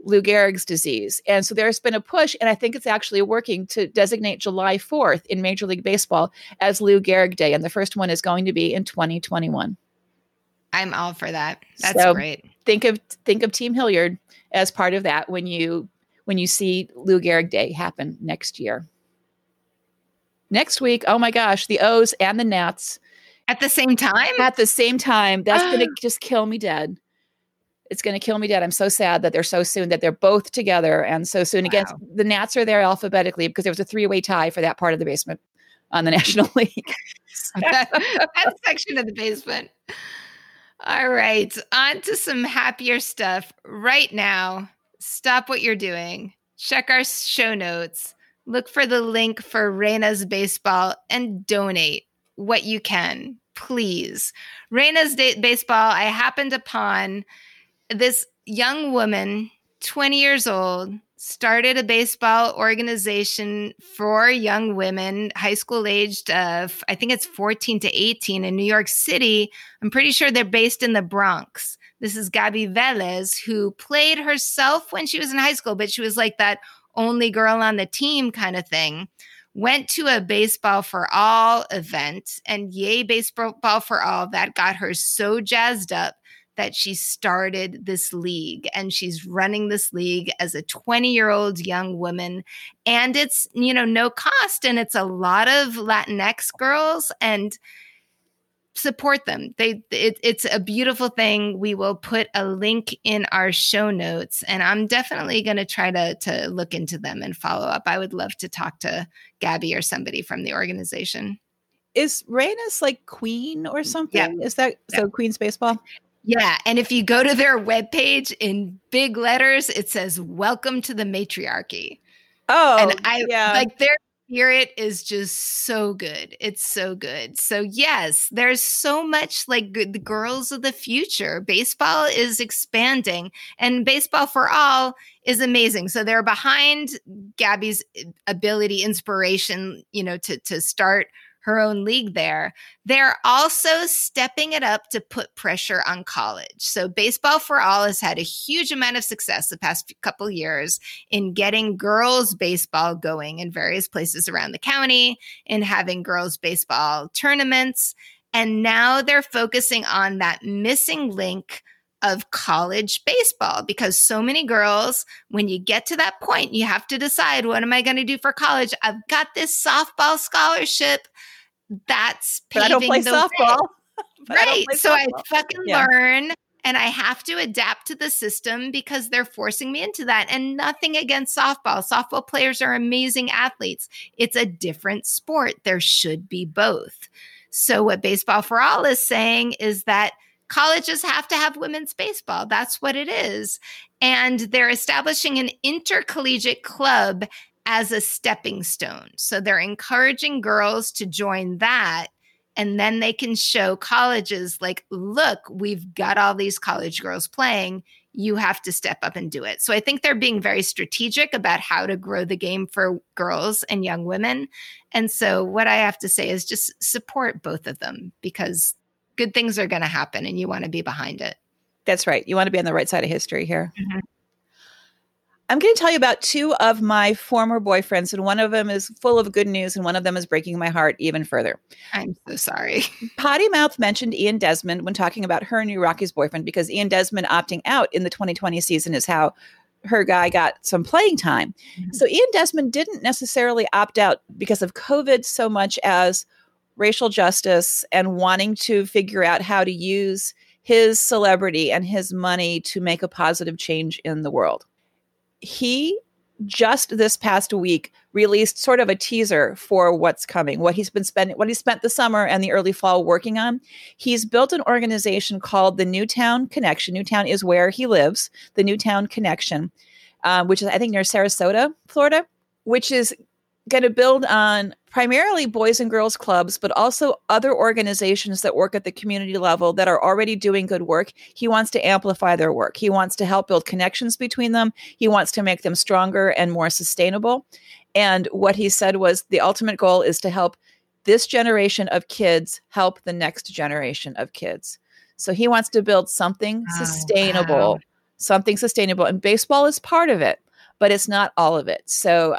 Lou Gehrig's disease. And so there's been a push, and I think it's actually working to designate July 4th in Major League Baseball as Lou Gehrig Day. And the first one is going to be in 2021. I'm all for that. That's great. Think of Team Hilliard as part of that when you see Lou Gehrig Day happen next year. Next week, oh my gosh, the O's and the Nats. At the same time? At the same time. That's going to just kill me dead. It's going to kill me dead. I'm so sad that they're so soon, that they're both together and so soon. Wow. Again, the Nats are there alphabetically because there was a three-way tie for that part of the basement on the National League. that section of the basement. All right. On to some happier stuff right now. Stop what you're doing. Check our show notes. Look for the link for Reina's Baseball and donate what you can, please. Reina's Baseball, I happened upon this young woman, 20 years old, started a baseball organization for young women, high school aged, I think it's 14 to 18 in New York City. I'm pretty sure they're based in the Bronx. This is Gabi Velez, who played herself when she was in high school, but she was like that only girl on the team kind of thing. Went to a Baseball for All event, and yay, Baseball for All, that got her so jazzed up that she started this league, and she's running this league as a 20-year-old young woman. And it's, you know, no cost, and it's a lot of Latinx girls, and support them. It's a beautiful thing. We will put a link in our show notes, and I'm definitely going to try to look into them and follow up. I would love to talk to Gabi or somebody from the organization. Is Reina's like Queen or something? Yeah. Is that so? Queen's Baseball? Yeah. And if you go to their webpage in big letters, it says, "Welcome to the Matriarchy." Oh, and like their spirit is just so good. It's so good. So yes, there's so much like the girls of the future. Baseball is expanding, and Baseball for All is amazing. So they're behind Gabi's ability, inspiration, you know, to start her own league there. They're also stepping it up to put pressure on college. So Baseball for All has had a huge amount of success the past couple years in getting girls baseball going in various places around the county, in having girls baseball tournaments. And now they're focusing on that missing link of college baseball, because so many girls, when you get to that point, you have to decide, what am I going to do for college? I've got this softball scholarship. That's paving the way. Right. So I fucking learn, and I have to adapt to the system because they're forcing me into that. And nothing against softball. Softball players are amazing athletes. It's a different sport. There should be both. So what Baseball for All is saying is that colleges have to have women's baseball. That's what it is. And they're establishing an intercollegiate club as a stepping stone. So they're encouraging girls to join that. And then they can show colleges, like, look, we've got all these college girls playing. You have to step up and do it. So I think they're being very strategic about how to grow the game for girls and young women. And so what I have to say is just support both of them, because good things are going to happen, and you want to be behind it. That's right. You want to be on the right side of history here. Mm-hmm. I'm going to tell you about two of my former boyfriends, and one of them is full of good news, and one of them is breaking my heart even further. I'm so sorry. Potty Mouth mentioned Ian Desmond when talking about her new Rockies boyfriend, because Ian Desmond opting out in the 2020 season is how her guy got some playing time. Mm-hmm. So Ian Desmond didn't necessarily opt out because of COVID so much as racial justice and wanting to figure out how to use his celebrity and his money to make a positive change in the world. He just this past week released sort of a teaser for what's coming, what he spent the summer and the early fall working on. He's built an organization called the Newtown Connection. Newtown is where he lives, the Newtown Connection, which is, I think, near Sarasota, Florida, which is going to build on primarily boys and girls clubs, but also other organizations that work at the community level that are already doing good work. He wants to amplify their work. He wants to help build connections between them. He wants to make them stronger and more sustainable. And what he said was the ultimate goal is to help this generation of kids help the next generation of kids. So he wants to build something sustainable. And baseball is part of it, but it's not all of it. So,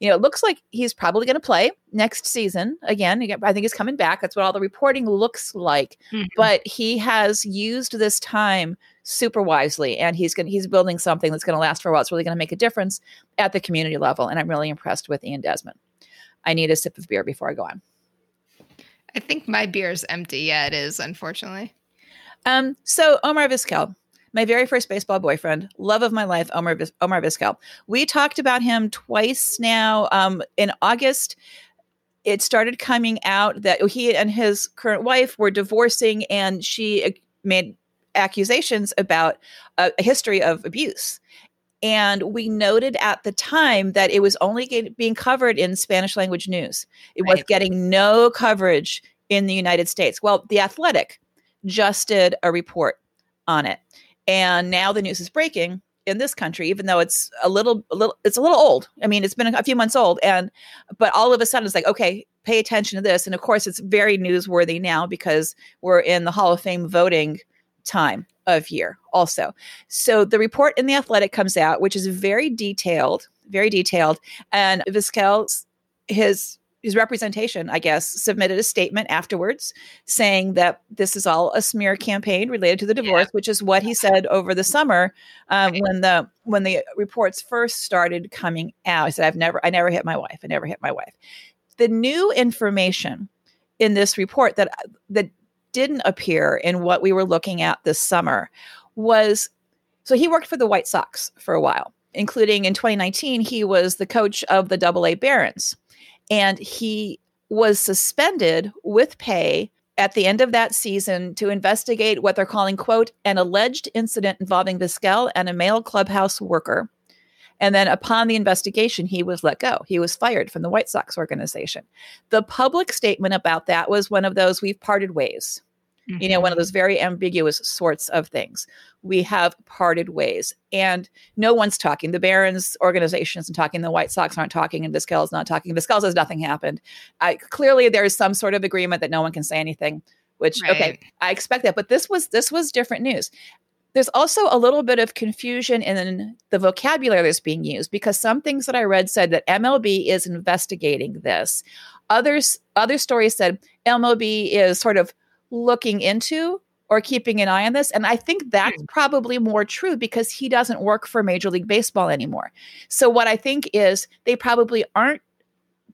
it looks like he's probably going to play next season again. I think he's coming back. That's what all the reporting looks like. Mm-hmm. But he has used this time super wisely, and he's building something that's going to last for a while. It's really going to make a difference at the community level, and I'm really impressed with Ian Desmond. I need a sip of beer before I go on. I think my beer is empty. Yeah, it is, unfortunately. So Omar Vizquel. My very first baseball boyfriend, love of my life, Omar Vizquel. We talked about him twice now. In August, it started coming out that he and his current wife were divorcing, and she made accusations about a history of abuse. And we noted at the time that it was only being covered in Spanish language news. It was getting no coverage in the United States. Well, The Athletic just did a report on it. And now the news is breaking in this country, even though it's a little old. I mean, it's been a few months old, but all of a sudden it's like, okay, pay attention to this. And of course, it's very newsworthy now because we're in the Hall of Fame voting time of year also. So the report in The Athletic comes out, which is very detailed. And Vizquel's, his representation, I guess, submitted a statement afterwards saying that this is all a smear campaign related to the divorce, which is what he said over the summer when the reports first started coming out. He said, I never hit my wife. I never hit my wife. The new information in this report that didn't appear in what we were looking at this summer was, so he worked for the White Sox for a while, including in 2019, he was the coach of the AA Barons. And he was suspended with pay at the end of that season to investigate what they're calling, quote, an alleged incident involving Vizquel and a male clubhouse worker. And then upon the investigation, he was let go. He was fired from the White Sox organization. The public statement about that was one of those we've parted ways. Mm-hmm. One of those very ambiguous sorts of things. We have parted ways, and no one's talking. The Barons organization isn't talking. The White Sox aren't talking, and Vizquel's not talking. Vizquel says nothing happened. Clearly, there is some sort of agreement that no one can say anything. Which, okay, I expect that. But this was different news. There's also a little bit of confusion in the vocabulary that's being used, because some things that I read said that MLB is investigating this. Other stories said MLB is sort of looking into or keeping an eye on this. And I think that's probably more true because he doesn't work for Major League Baseball anymore. So what I think is they probably aren't,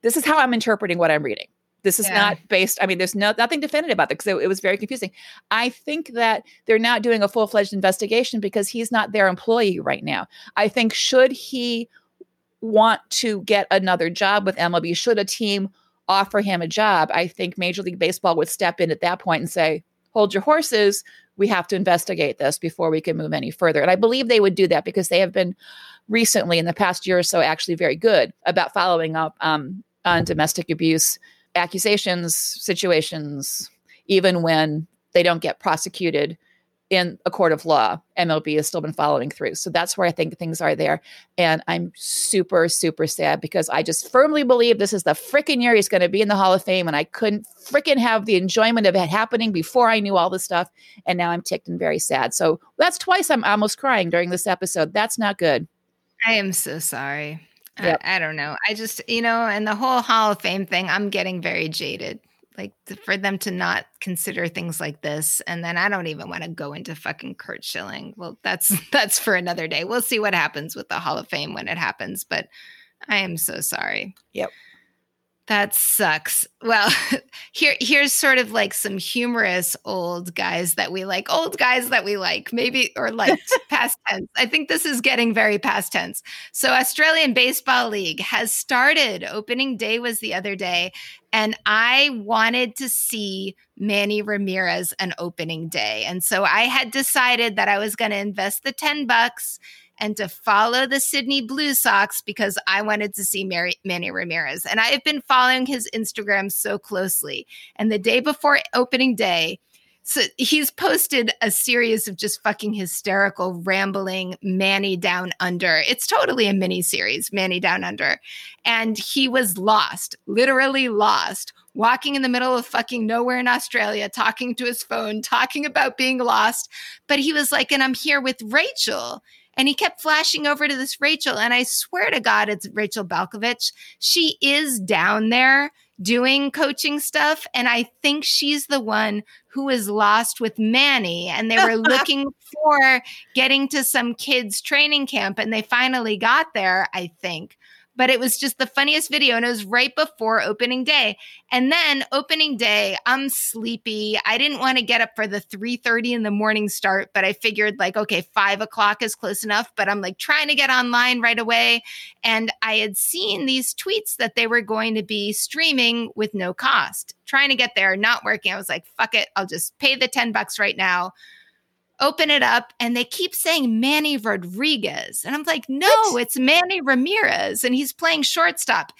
this is how I'm interpreting what I'm reading. This is not based, there's nothing definitive about it because it was very confusing. I think that they're not doing a full-fledged investigation because he's not their employee right now. I think should he want to get another job with MLB, should a team offer him a job, I think Major League Baseball would step in at that point and say, hold your horses, we have to investigate this before we can move any further. And I believe they would do that because they have been recently, in the past year or so, actually very good about following up on domestic abuse accusations, situations, even when they don't get prosecuted in a court of law. MLB has still been following through. So that's where I think things are there. And I'm super, super sad because I just firmly believe this is the frickin' year he's going to be in the Hall of Fame. And I couldn't frickin' have the enjoyment of it happening before I knew all this stuff. And now I'm ticked and very sad. So that's twice I'm almost crying during this episode. That's not good. I am so sorry. Yep. I don't know. I just, and the whole Hall of Fame thing, I'm getting very jaded. Like, for them to not consider things like this. And then I don't even want to go into fucking Curt Schilling. Well, that's for another day. We'll see what happens with the Hall of Fame when it happens. But I am so sorry. Yep. That sucks. Well, here's sort of like some humorous old guys that we like, maybe, or liked, past tense. I think this is getting very past tense. So Australian Baseball League has started. Opening day was the other day. And I wanted to see Manny Ramirez on opening day. And so I had decided that I was going to invest the $10 and to follow the Sydney Blue Sox because I wanted to see Manny Ramirez. And I have been following his Instagram so closely. And the day before opening day, so he's posted a series of just fucking hysterical, rambling Manny Down Under. It's totally a mini series, Manny Down Under. And he was lost, literally lost, walking in the middle of fucking nowhere in Australia, talking to his phone, talking about being lost. But he was like, and I'm here with Rachel. And he kept flashing over to this Rachel. And I swear to God, it's Rachel Balkovich. She is down there doing coaching stuff. And I think she's the one who is lost with Manny. And they were looking for getting to some kids' training camp. And they finally got there, I think. But it was just the funniest video. And it was right before opening day. And then opening day, I'm sleepy. I didn't want to get up for the 3:30 in the morning start. But I figured like, okay, 5 o'clock is close enough. But I'm like trying to get online right away. And I had seen these tweets that they were going to be streaming with no cost. Trying to get there, not working. I was like, fuck it. I'll just pay the $10 right now. Open it up, and they keep saying Manny Rodriguez. And I'm like, no, it's Manny Ramirez, and he's playing shortstop.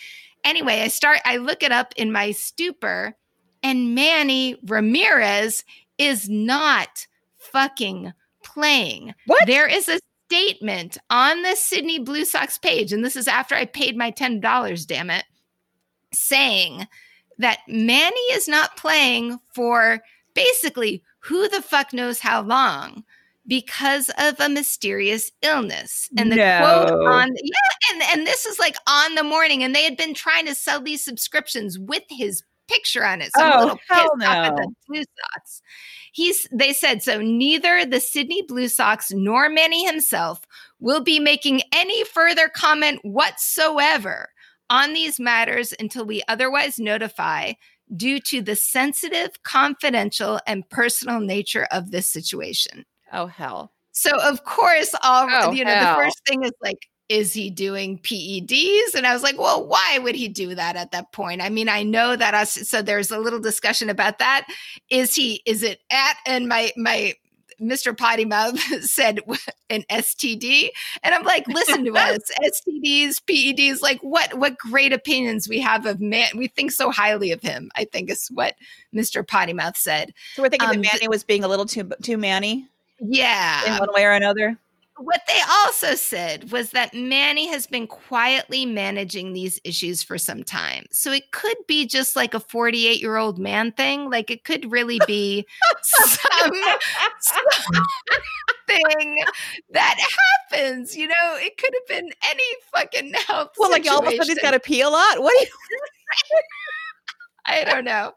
Anyway, I look it up in my stupor, and Manny Ramirez is not fucking playing. What? There is a statement on the Sydney Blue Sox page, and this is after I paid my $10, damn it, saying that Manny is not playing for basically who the fuck knows how long because of a mysterious illness. And the quote on, and this is like on the morning, and they had been trying to sell these subscriptions with his picture on it. So I'm a little pissed off at the Blue Sox. They said, so neither the Sydney Blue Sox nor Manny himself will be making any further comment whatsoever on these matters until we otherwise notify, due to the sensitive, confidential, and personal nature of this situation. Oh, hell. So, of course, the first thing is like, is he doing PEDs? And I was like, well, why would he do that at that point? I mean, I know that so there's a little discussion about that. My Mr. Potty Mouth said an STD. And I'm like, listen to us, STDs, PEDs, like what great opinions we have of Manny. We think so highly of him, I think is what Mr. Potty Mouth said. So we're thinking that Manny was being a little too Manny? Yeah. In one way or another? What they also said was that Manny has been quietly managing these issues for some time. So it could be just like a 48-year-old man thing. Like it could really be something that happens. You know, it could have been any fucking health situation. Well, like all of a sudden he's got to pee a lot. What do you... I don't know.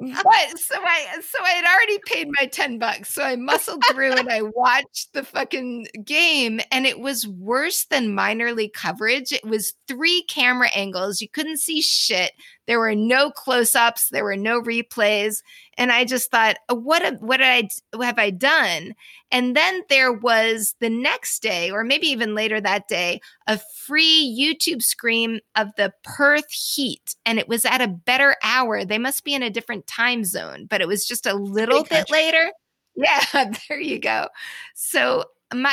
But so I had already paid my $10, so I muscled through and I watched the fucking game, and it was worse than minor league coverage. It was 3 camera angles. You couldn't see shit. There were no close-ups. There were no replays. And I just thought, what have I done? And then there was the next day, or maybe even later that day, a free YouTube stream of the Perth Heat. And it was at a better hour. They must be in a different time zone, but it was just a little bit later. Yeah, there you go. So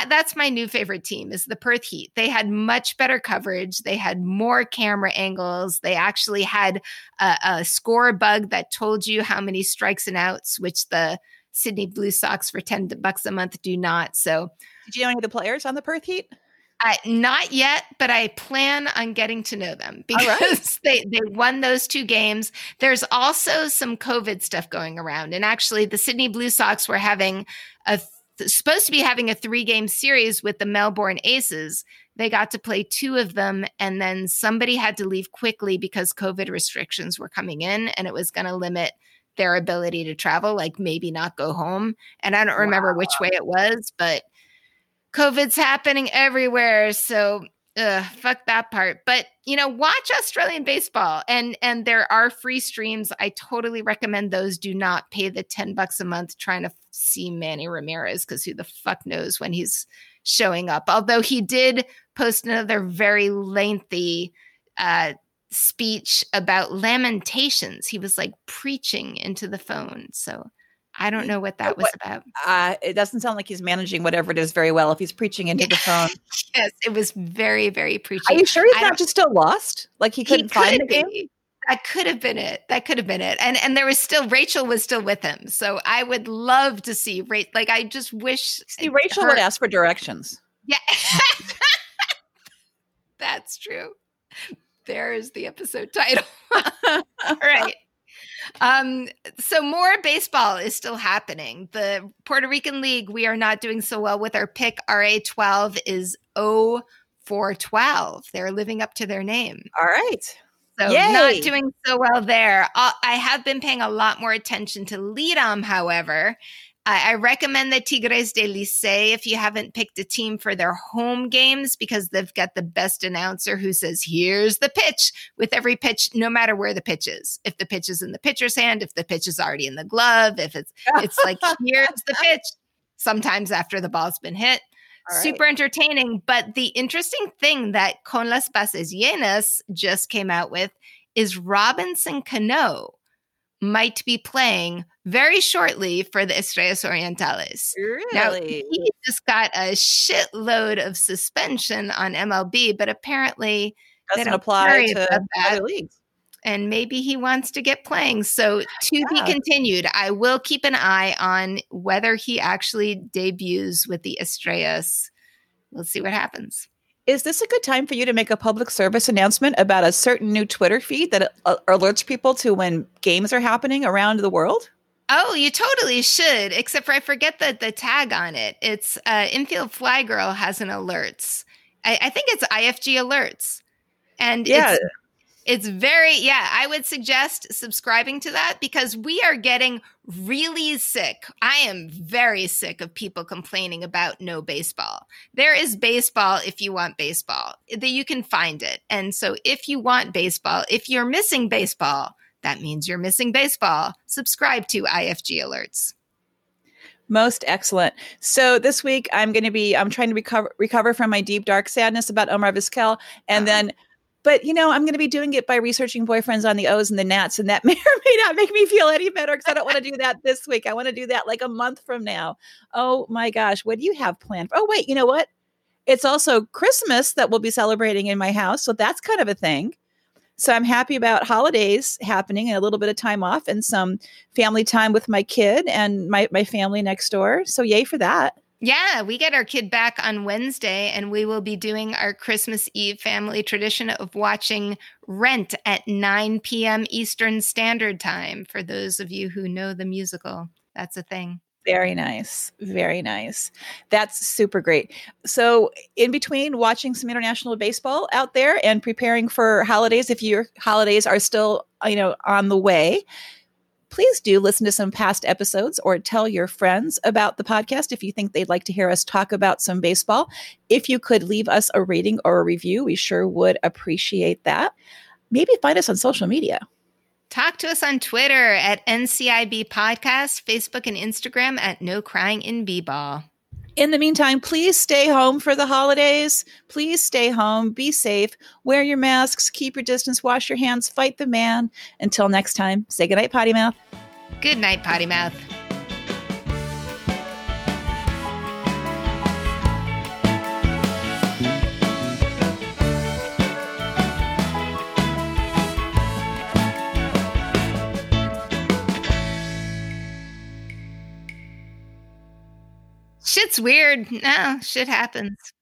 that's my new favorite team is the Perth Heat. They had much better coverage. They had more camera angles. They actually had a score bug that told you how many strikes and outs, which the Sydney Blue Sox for $10 a month do not. So did you know any of the players on the Perth Heat? Not yet, but I plan on getting to know them because they won those 2 games. There's also some COVID stuff going around. And actually the Sydney Blue Sox were having supposed to be having a 3-game series with the Melbourne Aces. They got to play 2 of them, and then somebody had to leave quickly because COVID restrictions were coming in, and it was going to limit their ability to travel, like maybe not go home. And I don't remember which way it was, but COVID's happening everywhere. So Fuck that part. But, you know, watch Australian baseball, and there are free streams. I totally recommend those. Do not pay the $10 a month trying to see Manny Ramirez, because who the fuck knows when he's showing up. Although he did post another very lengthy speech about Lamentations. He was like preaching into the phone. So I don't know what that was about. It doesn't sound like he's managing whatever it is very well if he's preaching into the phone. Yes, it was very, very preachy. Are you sure he's not just still lost? Like he couldn't find the game? That could have been it. That could have been it. And there was still, Rachel was still with him. So I would love to see, like I just wish. See, Rachel would ask for directions. Yeah. That's true. There is the episode title. All right. So more baseball is still happening. The Puerto Rican League, we are not doing so well with our pick. RA12 is 0-4-12. They're living up to their name. All right. So yay. Not doing so well there. I have been paying a lot more attention to LEADOM, however. I recommend the Tigres de Licey if you haven't picked a team for their home games, because they've got the best announcer who says, here's the pitch with every pitch, no matter where the pitch is. If the pitch is in the pitcher's hand, if the pitch is already in the glove, if it's like, here's the pitch, sometimes after the ball's been hit. Right. Super entertaining. But the interesting thing that Con las Bases Llenas just came out with is Robinson Cano might be playing very shortly for the Estrellas Orientales. Really? Now, he just got a shitload of suspension on MLB, but apparently doesn't apply to other leagues. And maybe he wants to get playing. So to be continued. I will keep an eye on whether he actually debuts with the Estrellas. We'll see what happens. Is this a good time for you to make a public service announcement about a certain new Twitter feed that alerts people to when games are happening around the world? Oh, you totally should, except for I forget the tag on it. It's Infield Fly Girl has an alerts. I think it's IFG alerts. And yeah. It's very, I would suggest subscribing to that, because we are getting really sick. I am very sick of people complaining about no baseball. There is baseball if you want baseball, that you can find it. And so if you want baseball, if you're missing baseball, that means you're missing baseball. Subscribe to IFG Alerts. Most excellent. So this week I'm trying to recover from my deep, dark sadness about Omar Vizquel. And then... But, you know, I'm going to be doing it by researching boyfriends on the O's and the Nats, and that may or may not make me feel any better, because I don't want to do that this week. I want to do that like a month from now. Oh, my gosh. What do you have planned? Oh, wait, you know what? It's also Christmas that we'll be celebrating in my house, so that's kind of a thing. So I'm happy about holidays happening and a little bit of time off and some family time with my kid and my family next door. So yay for that. Yeah, we get our kid back on Wednesday, and we will be doing our Christmas Eve family tradition of watching Rent at 9 p.m. Eastern Standard Time. For those of you who know the musical, that's a thing. Very nice. Very nice. That's super great. So in between watching some international baseball out there and preparing for holidays, if your holidays are still, you know, on the way, please do listen to some past episodes or tell your friends about the podcast if you think they'd like to hear us talk about some baseball. If you could leave us a rating or a review, we sure would appreciate that. Maybe find us on social media. Talk to us on Twitter at NCIB Podcast, Facebook and Instagram at No Crying in B-Ball. In the meantime, please stay home for the holidays. Please stay home. Be safe. Wear your masks. Keep your distance. Wash your hands. Fight the man. Until next time, say goodnight, Potty Mouth. Good night, Potty Mouth. Shit's weird. No, shit happens.